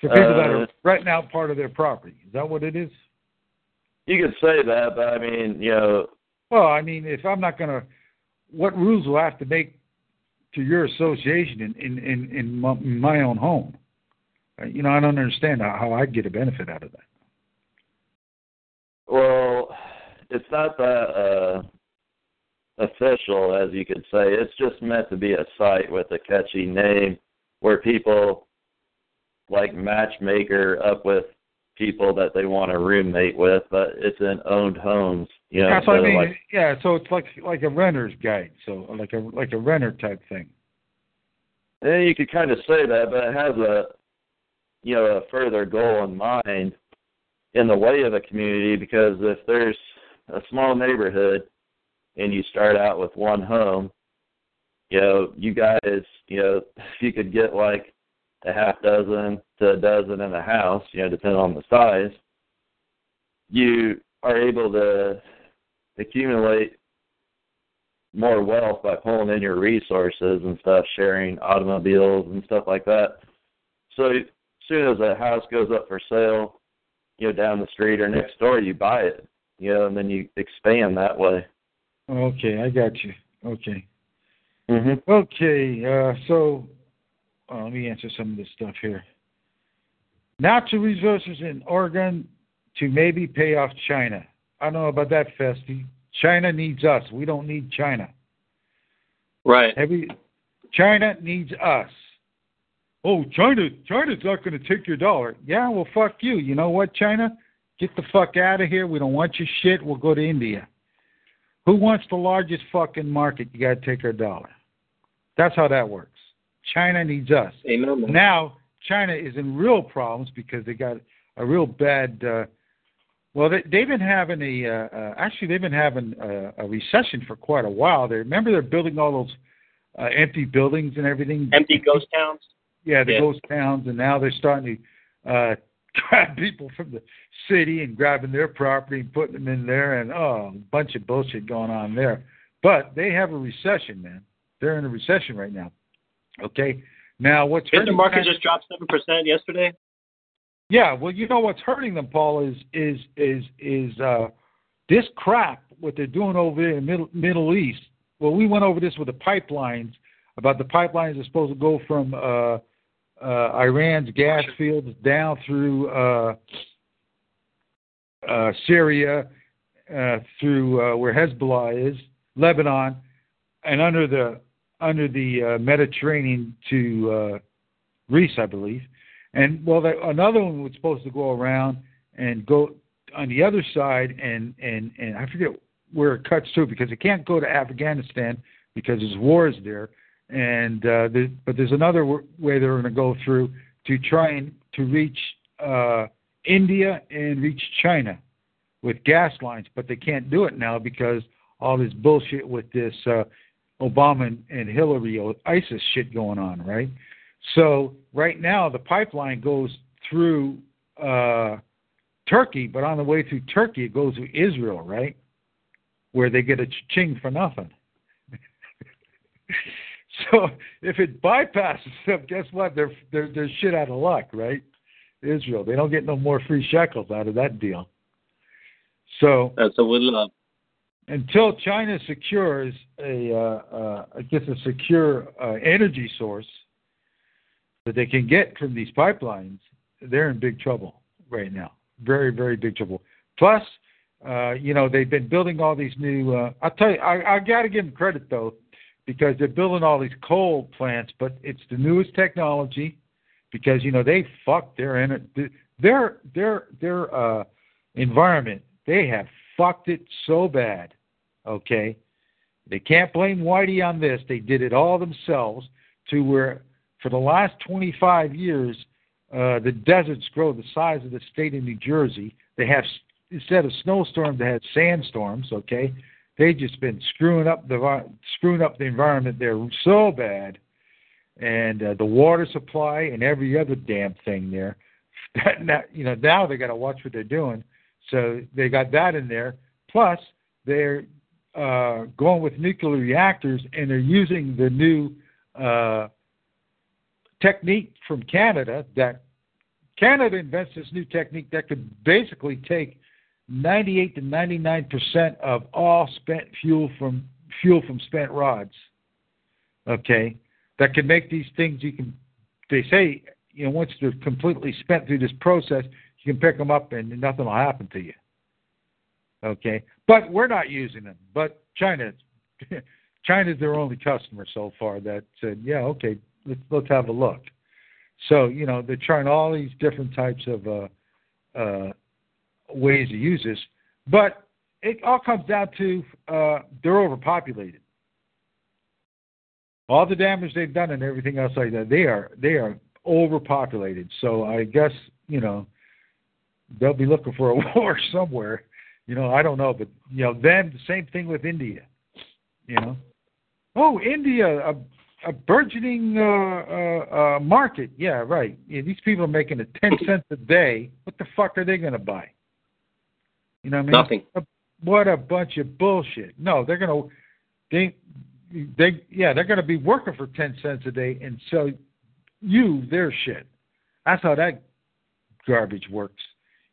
people that are renting out part of their property. Is that what it is? You could say that, but I mean, Well, I mean, if I'm not going to... What rules will I have to make to your association in my own home? I don't understand how I'd get a benefit out of that. Well, it's not that official, as you could say. It's just meant to be a site with a catchy name where people like matchmaker up with people that they want to roommate with, but it's in owned homes. That's what I mean. So it's like a renter's guide, so like a renter type thing. Yeah, you could kind of say that, but it has a further goal in mind in the way of a community, because if there's a small neighborhood and you start out with one home, you guys, you could get like a half dozen to a dozen in a house, depending on the size, you are able to accumulate more wealth by pulling in your resources and stuff, sharing automobiles and stuff like that. So as soon as a house goes up for sale, down the street or next door, you buy it, and then you expand that way. Okay, I got you. Okay. Mm-hmm. Okay, so... let me answer some of this stuff here. Natural resources in Oregon to maybe pay off China. I don't know about that, Festy. China needs us. We don't need China. Right. China needs us. Oh, China's not going to take your dollar. Yeah, well, fuck you. You know what, China? Get the fuck out of here. We don't want your shit. We'll go to India. Who wants the largest fucking market? You got to take our dollar. That's how that works. China needs us. Amen. Now, China is in real problems because they got a real bad... they've been having a recession for quite a while. They remember they're building all those empty buildings and everything. Empty ghost towns. Yeah, ghost towns, and now they're starting to grab people from the city and grabbing their property and putting them in there, and a bunch of bullshit going on there. But they have a recession, man. They're in a recession right now. Okay. Now, what's hurting? Did the market just drop 7% yesterday? Yeah. Well, what's hurting them, Paul, is this crap what they're doing over there in Middle East. Well, we went over this with the pipelines about the pipelines are supposed to go from Iran's gas fields down through Syria, through where Hezbollah is, Lebanon, and under the Mediterranean to Greece, I believe. And, another one was supposed to go around and go on the other side, and I forget where it cuts to, because it can't go to Afghanistan because there's wars there. And but there's another way they're going to go through to try and to reach India and reach China with gas lines, but they can't do it now because all this bullshit with this Obama and Hillary ISIS shit going on, right? So right now the pipeline goes through Turkey, but on the way through Turkey it goes to Israel, right? Where they get a ching for nothing. So if it bypasses them, guess what? They're shit out of luck, right? Israel. They don't get no more free shekels out of that deal. So that's a little until China secures a secure energy source that they can get from these pipelines, they're in big trouble right now. Very, very big trouble. Plus, they've been building all these new. I'll tell you, I got to give them credit though, because they're building all these coal plants, but it's the newest technology. Because they fucked their environment. They have fucked it so bad. Okay, they can't blame Whitey on this. They did it all themselves. To where for the last 25 years, the deserts grow the size of the state of New Jersey. They have, instead of snowstorms, they had sandstorms. Okay, they just been screwing up the environment there so bad. And the water supply and every other damn thing there. Now they got to watch what they're doing. So they got that in there. Plus, they're going with nuclear reactors, and they're using the new technique from Canada. That Canada invents this new technique that could basically take 98 to 99% of all spent fuel from spent rods. Okay. That can make these things they say, once they're completely spent through this process, you can pick them up and nothing will happen to you. Okay? But we're not using them. But China's their only customer so far that said, yeah, okay, let's have a look. So, they're trying all these different types of ways to use this. But it all comes down to they're overpopulated. All the damage they've done and everything else like that, they are overpopulated. So I guess, they'll be looking for a war somewhere. I don't know. But, then the same thing with India, Oh, India, a burgeoning market. Yeah, right. Yeah, these people are making it 10 cents a day. What the fuck are they going to buy? You know what I mean? Nothing. What a bunch of bullshit. No, they're going to... they're going to be working for 10 cents a day and sell you their shit. That's how that garbage works.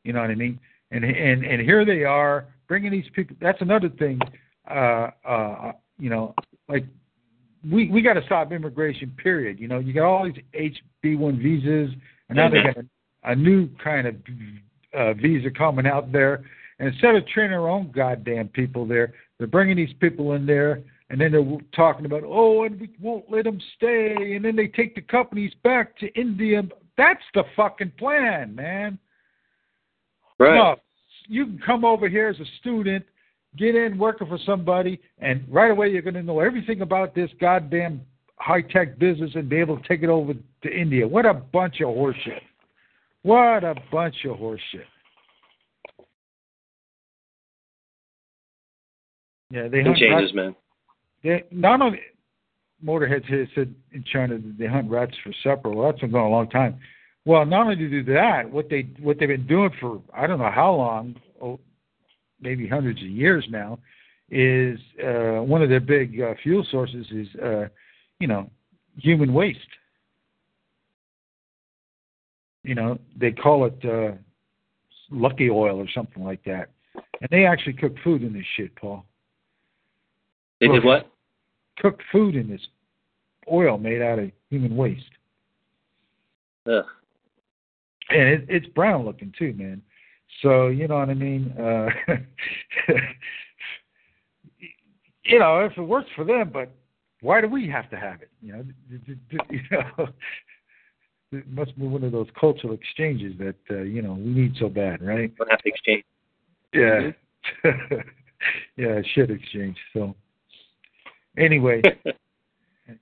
You know what I mean? And here they are bringing these people. That's another thing. Like we got to stop immigration. Period. You got all these HB1 visas, and now they got a new kind of visa coming out there. And instead of training our own goddamn people there, they're bringing these people in there. And then they're talking about, and we won't let them stay. And then they take the companies back to India. That's the fucking plan, man. Right. No, you can come over here as a student, get in working for somebody, and right away you're going to know everything about this goddamn high-tech business and be able to take it over to India. What a bunch of horseshit. What a bunch of horseshit. Yeah, they hunt changes, man. Not only Motorhead said in China that they hunt rats for supper. Well, that's been going a long time. Well, not only do they do that, what they've been doing for I don't know how long, maybe hundreds of years now, is one of their big fuel sources is human waste. They call it lucky oil or something like that, and they actually cook food in this shit, Paul. They did what? Cooked food in this oil made out of human waste. Ugh. And it's brown looking too, man. So, you know what I mean? If it works for them, but why do we have to have it? It must be one of those cultural exchanges that, we need so bad, right? We'll have to exchange. Yeah. Mm-hmm. Yeah, shit exchange. So. Anyway,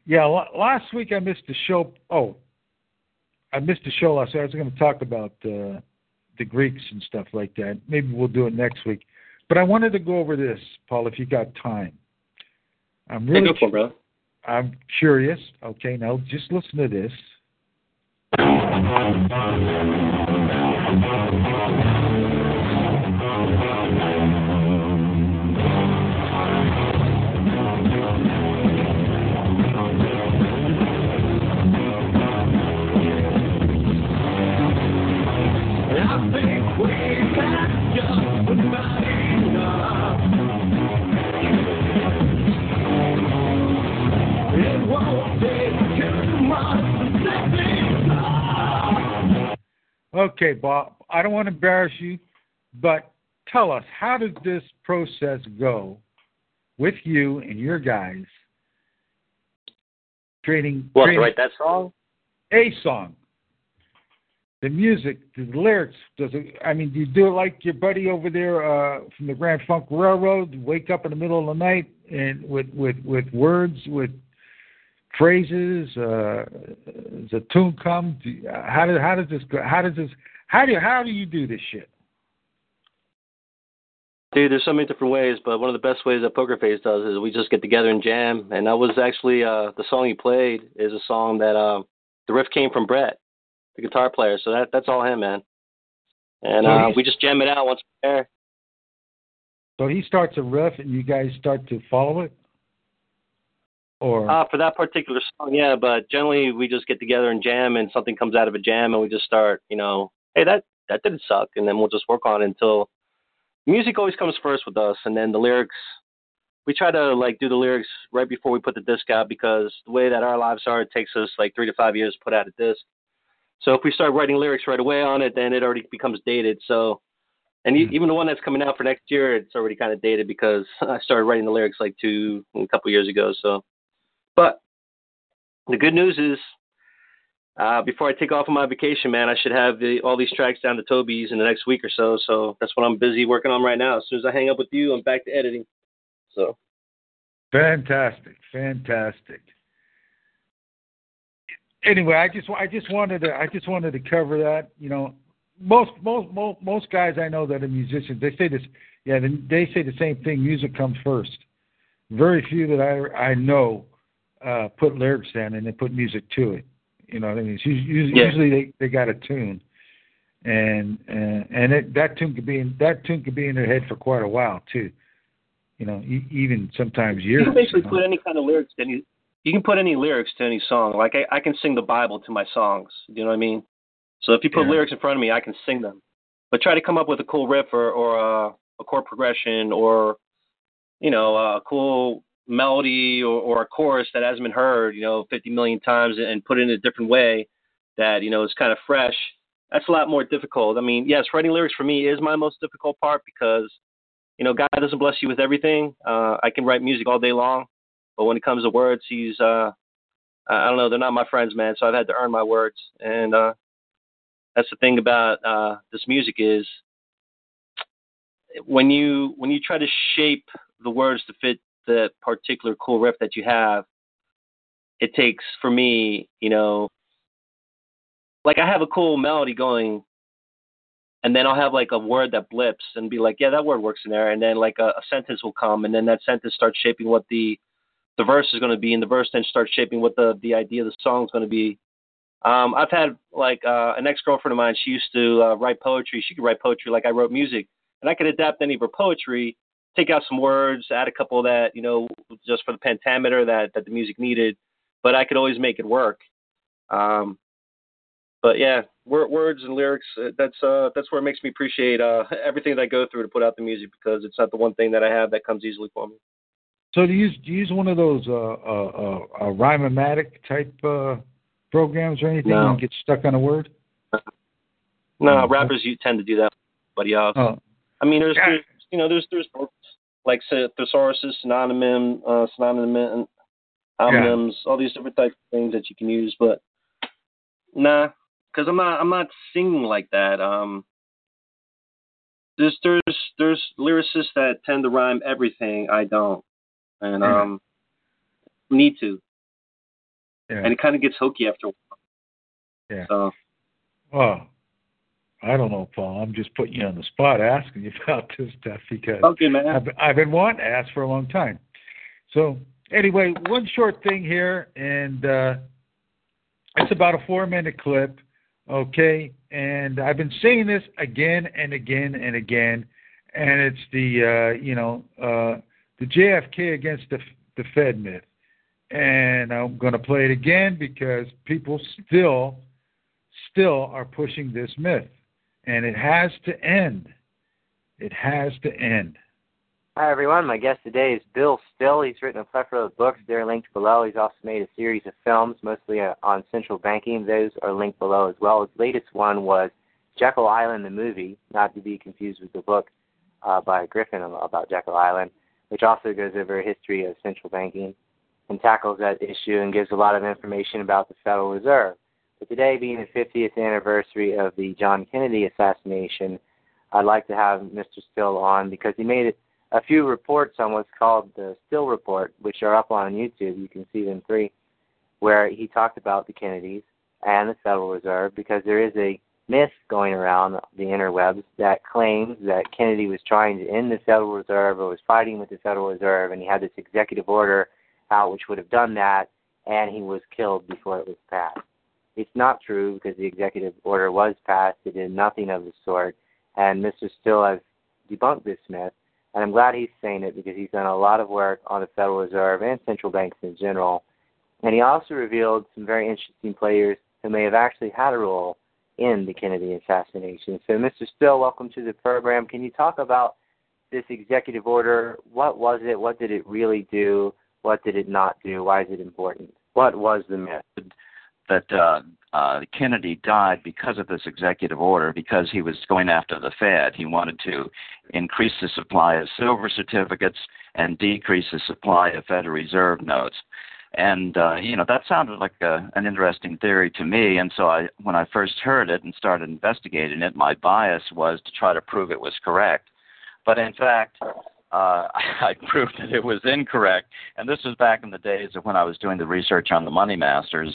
yeah, last week I missed the show. Oh, I missed the show last week. I was going to talk about the Greeks and stuff like that. Maybe we'll do it next week. But I wanted to go over this, Paul, if you got time. I'm really go for it, bro. I'm curious. Okay, now just listen to this. I think we got just about enough. Okay, Bob, I don't want to embarrass you, but tell us, how did this process go with you and your guys creating... What, to write that song? A song. The music, the lyrics, do you do it like your buddy over there from the Grand Funk Railroad, wake up in the middle of the night and with words, with phrases, does a tune come? How do you do this shit? Dude, there's so many different ways, but one of the best ways that Poker Face does is we just get together and jam. And that was actually the song you played is a song that the riff came from Brett, the guitar player. So that's all him, man. And we just jam it out once we're there. So he starts a riff and you guys start to follow it? Or for that particular song, yeah. But generally we just get together and jam, and something comes out of a jam and we just start, hey, that didn't suck. And then we'll just work on it until music always comes first with us. And then the lyrics, we try to do the lyrics right before we put the disc out, because the way that our lives are, it takes us 3 to 5 years to put out a disc. So if we start writing lyrics right away on it, then it already becomes dated. So, and even the one that's coming out for next year, it's already kind of dated because I started writing the lyrics a couple years ago. So, but the good news is, before I take off on my vacation, man, I should have all these tracks down to Toby's in the next week or so. So that's what I'm busy working on right now. As soon as I hang up with you, I'm back to editing. So, fantastic. Anyway, I just wanted to cover that. Most guys I know that are musicians, they say this. Yeah, they say the same thing. Music comes first. Very few that I know put lyrics down and then put music to it. You know what I mean? It's usually they got a tune, and that tune could be in their head for quite a while too. Even sometimes years. You can basically put any kind of lyrics that you. You can put any lyrics to any song. Like, I can sing the Bible to my songs. You know what I mean? So if you put lyrics in front of me, I can sing them. But try to come up with a cool riff or a chord progression or, a cool melody or a chorus that hasn't been heard, 50 million times, and put it in a different way that, is kind of fresh. That's a lot more difficult. I mean, yes, writing lyrics for me is my most difficult part because, God doesn't bless you with everything. I can write music all day long. But when it comes to words, he's, I don't know, they're not my friends, man, so I've had to earn my words. And that's the thing about this music is when you try to shape the words to fit the particular cool riff that you have, it takes, for me, I have a cool melody going, and then I'll have a word that blips and be like, yeah, that word works in there. And then a sentence will come, and then that sentence starts shaping what the verse is going to be, and the verse then starts shaping what the idea of the song is going to be. I've had an ex-girlfriend of mine. She used to write poetry. She could write poetry like I wrote music, and I could adapt any of her poetry, take out some words, add a couple that just for the pentameter that the music needed, but I could always make it work. But yeah, words and lyrics. That's where it makes me appreciate everything that I go through to put out the music, because it's not the one thing that I have that comes easily for me. So do you use one of those rhyme-o-matic type programs or anything? No. And get stuck on a word? No, rappers you tend to do that. But yeah, I mean, there's books like thesauruses, synonyms, all these different types of things that you can use. But nah, because I'm not singing like that. There's lyricists that tend to rhyme everything. I don't. And need to. Yeah. And it kind of gets hokey after a while. Yeah. So. Well, I don't know, Paul. I'm just putting you on the spot asking you about this stuff because I've been wanting to ask for a long time. So anyway, one short thing here, and it's about a 4-minute clip, okay? And I've been seeing this again and again and again, and it's the JFK against the Fed myth. And I'm going to play it again because people still are pushing this myth. And it has to end. It has to end. Hi, everyone. My guest today is Bill Still. He's written a plethora of books. They're linked below. He's also made a series of films, mostly on central banking. Those are linked below as well. His latest one was Jekyll Island, the movie, not to be confused with the book by Griffin about Jekyll Island, which also goes over a history of central banking and tackles that issue and gives a lot of information about the Federal Reserve. But today, being the 50th anniversary of the John Kennedy assassination, I'd like to have Mr. Still on because he made a few reports on what's called the Still Report, which are up on YouTube. You can see them three, where he talked about the Kennedys and the Federal Reserve, because there is a myth going around the interwebs that claims that Kennedy was trying to end the Federal Reserve or was fighting with the Federal Reserve, and he had this executive order out which would have done that, and he was killed before it was passed. It's not true, because the executive order was passed. It did nothing of the sort, and Mr. Still has debunked this myth, and I'm glad he's saying it because he's done a lot of work on the Federal Reserve and central banks in general, and he also revealed some very interesting players who may have actually had a role in the Kennedy assassination. So, Mr. Still, welcome to the program. Can you talk about this executive order? What was it? What did it really do? What did it not do? Why is it important? What was the myth that Kennedy died because of this executive order, because he was going after the Fed? He wanted to increase the supply of silver certificates and decrease the supply of Federal Reserve notes. And, that sounded like an interesting theory to me. And so when I first heard it and started investigating it, my bias was to try to prove it was correct. But, in fact, I proved that it was incorrect. And this was back in the days of when I was doing the research on the Money Masters,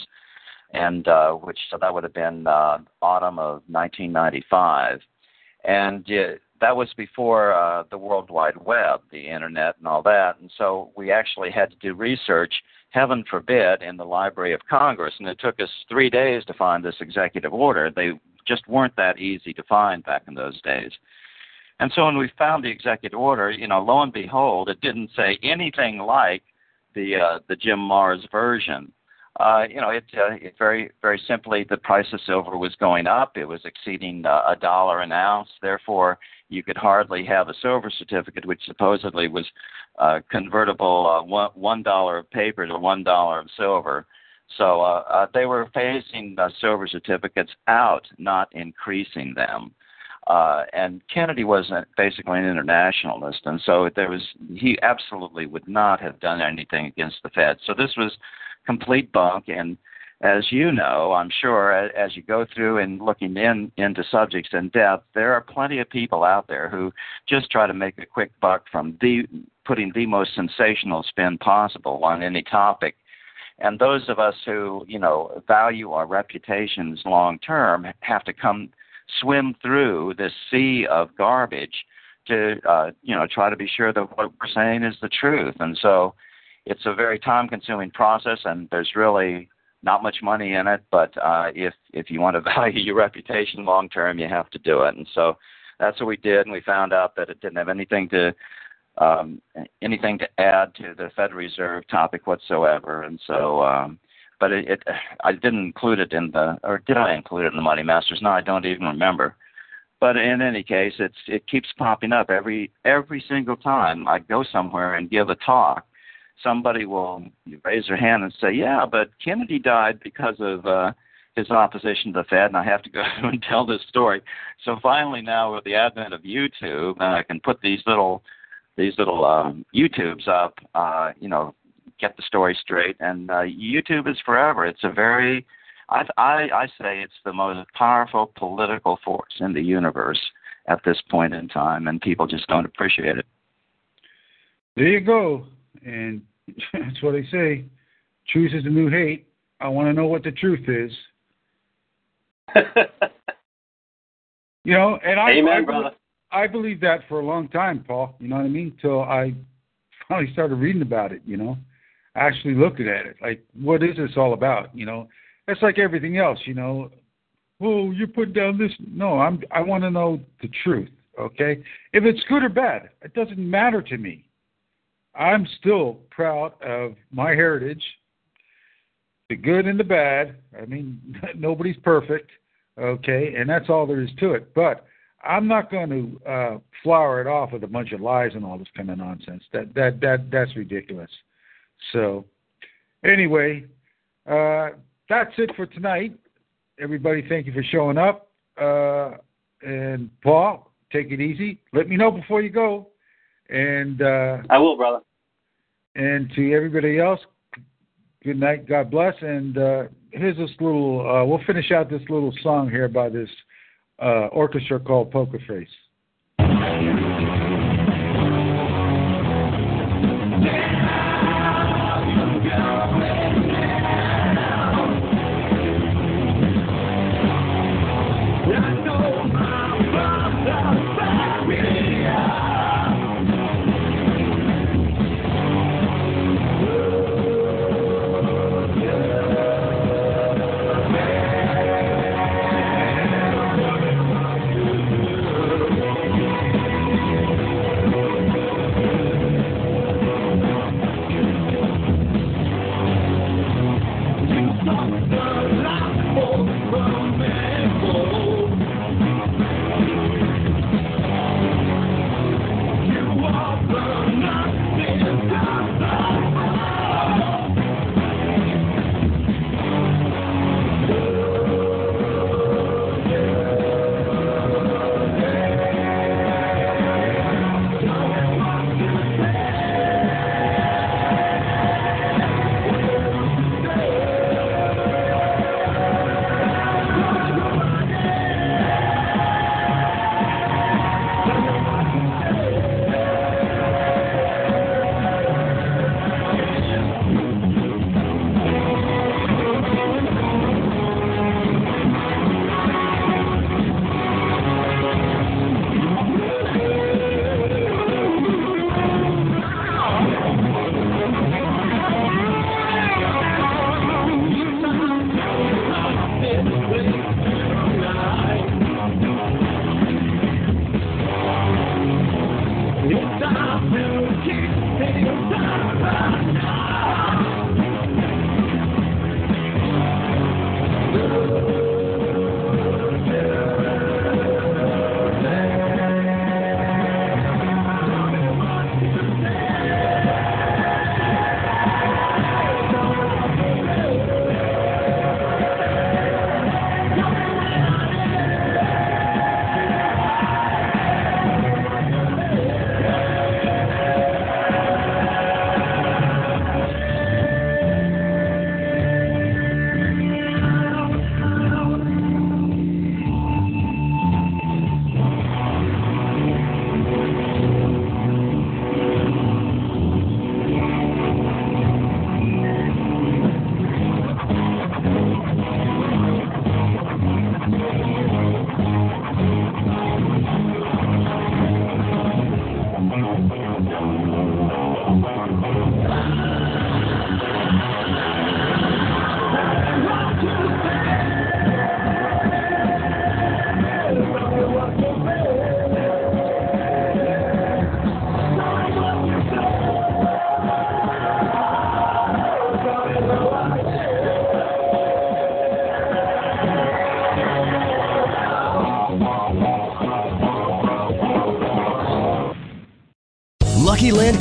and that would have been autumn of 1995. And that was before the World Wide Web, the Internet and all that. And so we actually had to do research, heaven forbid, in the Library of Congress. And it took us 3 days to find this executive order. They just weren't that easy to find back in those days. And so when we found the executive order, lo and behold, it didn't say anything like the Jim Mars version. It very, very simply, the price of silver was going up. It was exceeding $1 an ounce. Therefore, you could hardly have a silver certificate, which supposedly was convertible $1 of paper to $1 of silver. So they were phasing silver certificates out, not increasing them. And Kennedy was basically an internationalist, and so he absolutely would not have done anything against the Fed. So this was complete bunk, and as you know, I'm sure, as you go through and looking into subjects in depth, there are plenty of people out there who just try to make a quick buck from putting the most sensational spin possible on any topic. And those of us who, value our reputations long term have to swim through this sea of garbage to, try to be sure that what we're saying is the truth. And so it's a very time-consuming process, and there's really not much money in it, but if you want to value your reputation long-term, you have to do it. And so that's what we did, and we found out that it didn't have anything to add to the Federal Reserve topic whatsoever. And so, but I didn't include it in did I include it in the Money Masters? No, I don't even remember. But in any case, it keeps popping up every single time I go somewhere and give a talk. Somebody will raise their hand and say, yeah, but Kennedy died because of his opposition to the Fed, and I have to go and tell this story. So finally now, with the advent of YouTube, and I can put these little YouTubes up, get the story straight, and YouTube is forever. It's a very, I say it's the most powerful political force in the universe at this point in time, and people just don't appreciate it. There you go. And that's what they say. Truth is the new hate. I want to know what the truth is. And Amen, brother. I believed that for a long time, Paul. You know what I mean? Till I finally started reading about it, Actually looked at it. Like, what is this all about? It's like everything else, Oh, you put down this. No, I want to know the truth, okay? If it's good or bad, it doesn't matter to me. I'm still proud of my heritage, the good and the bad. I mean, nobody's perfect, okay, and that's all there is to it. But I'm not going to flower it off with a bunch of lies and all this kind of nonsense. That's ridiculous. So anyway, that's it for tonight. Everybody, thank you for showing up. And Paul, take it easy. Let me know before you go. And I will, brother. And to everybody else, good night. God bless. And here's this little, we'll finish out this little song here by this orchestra called Poker Face.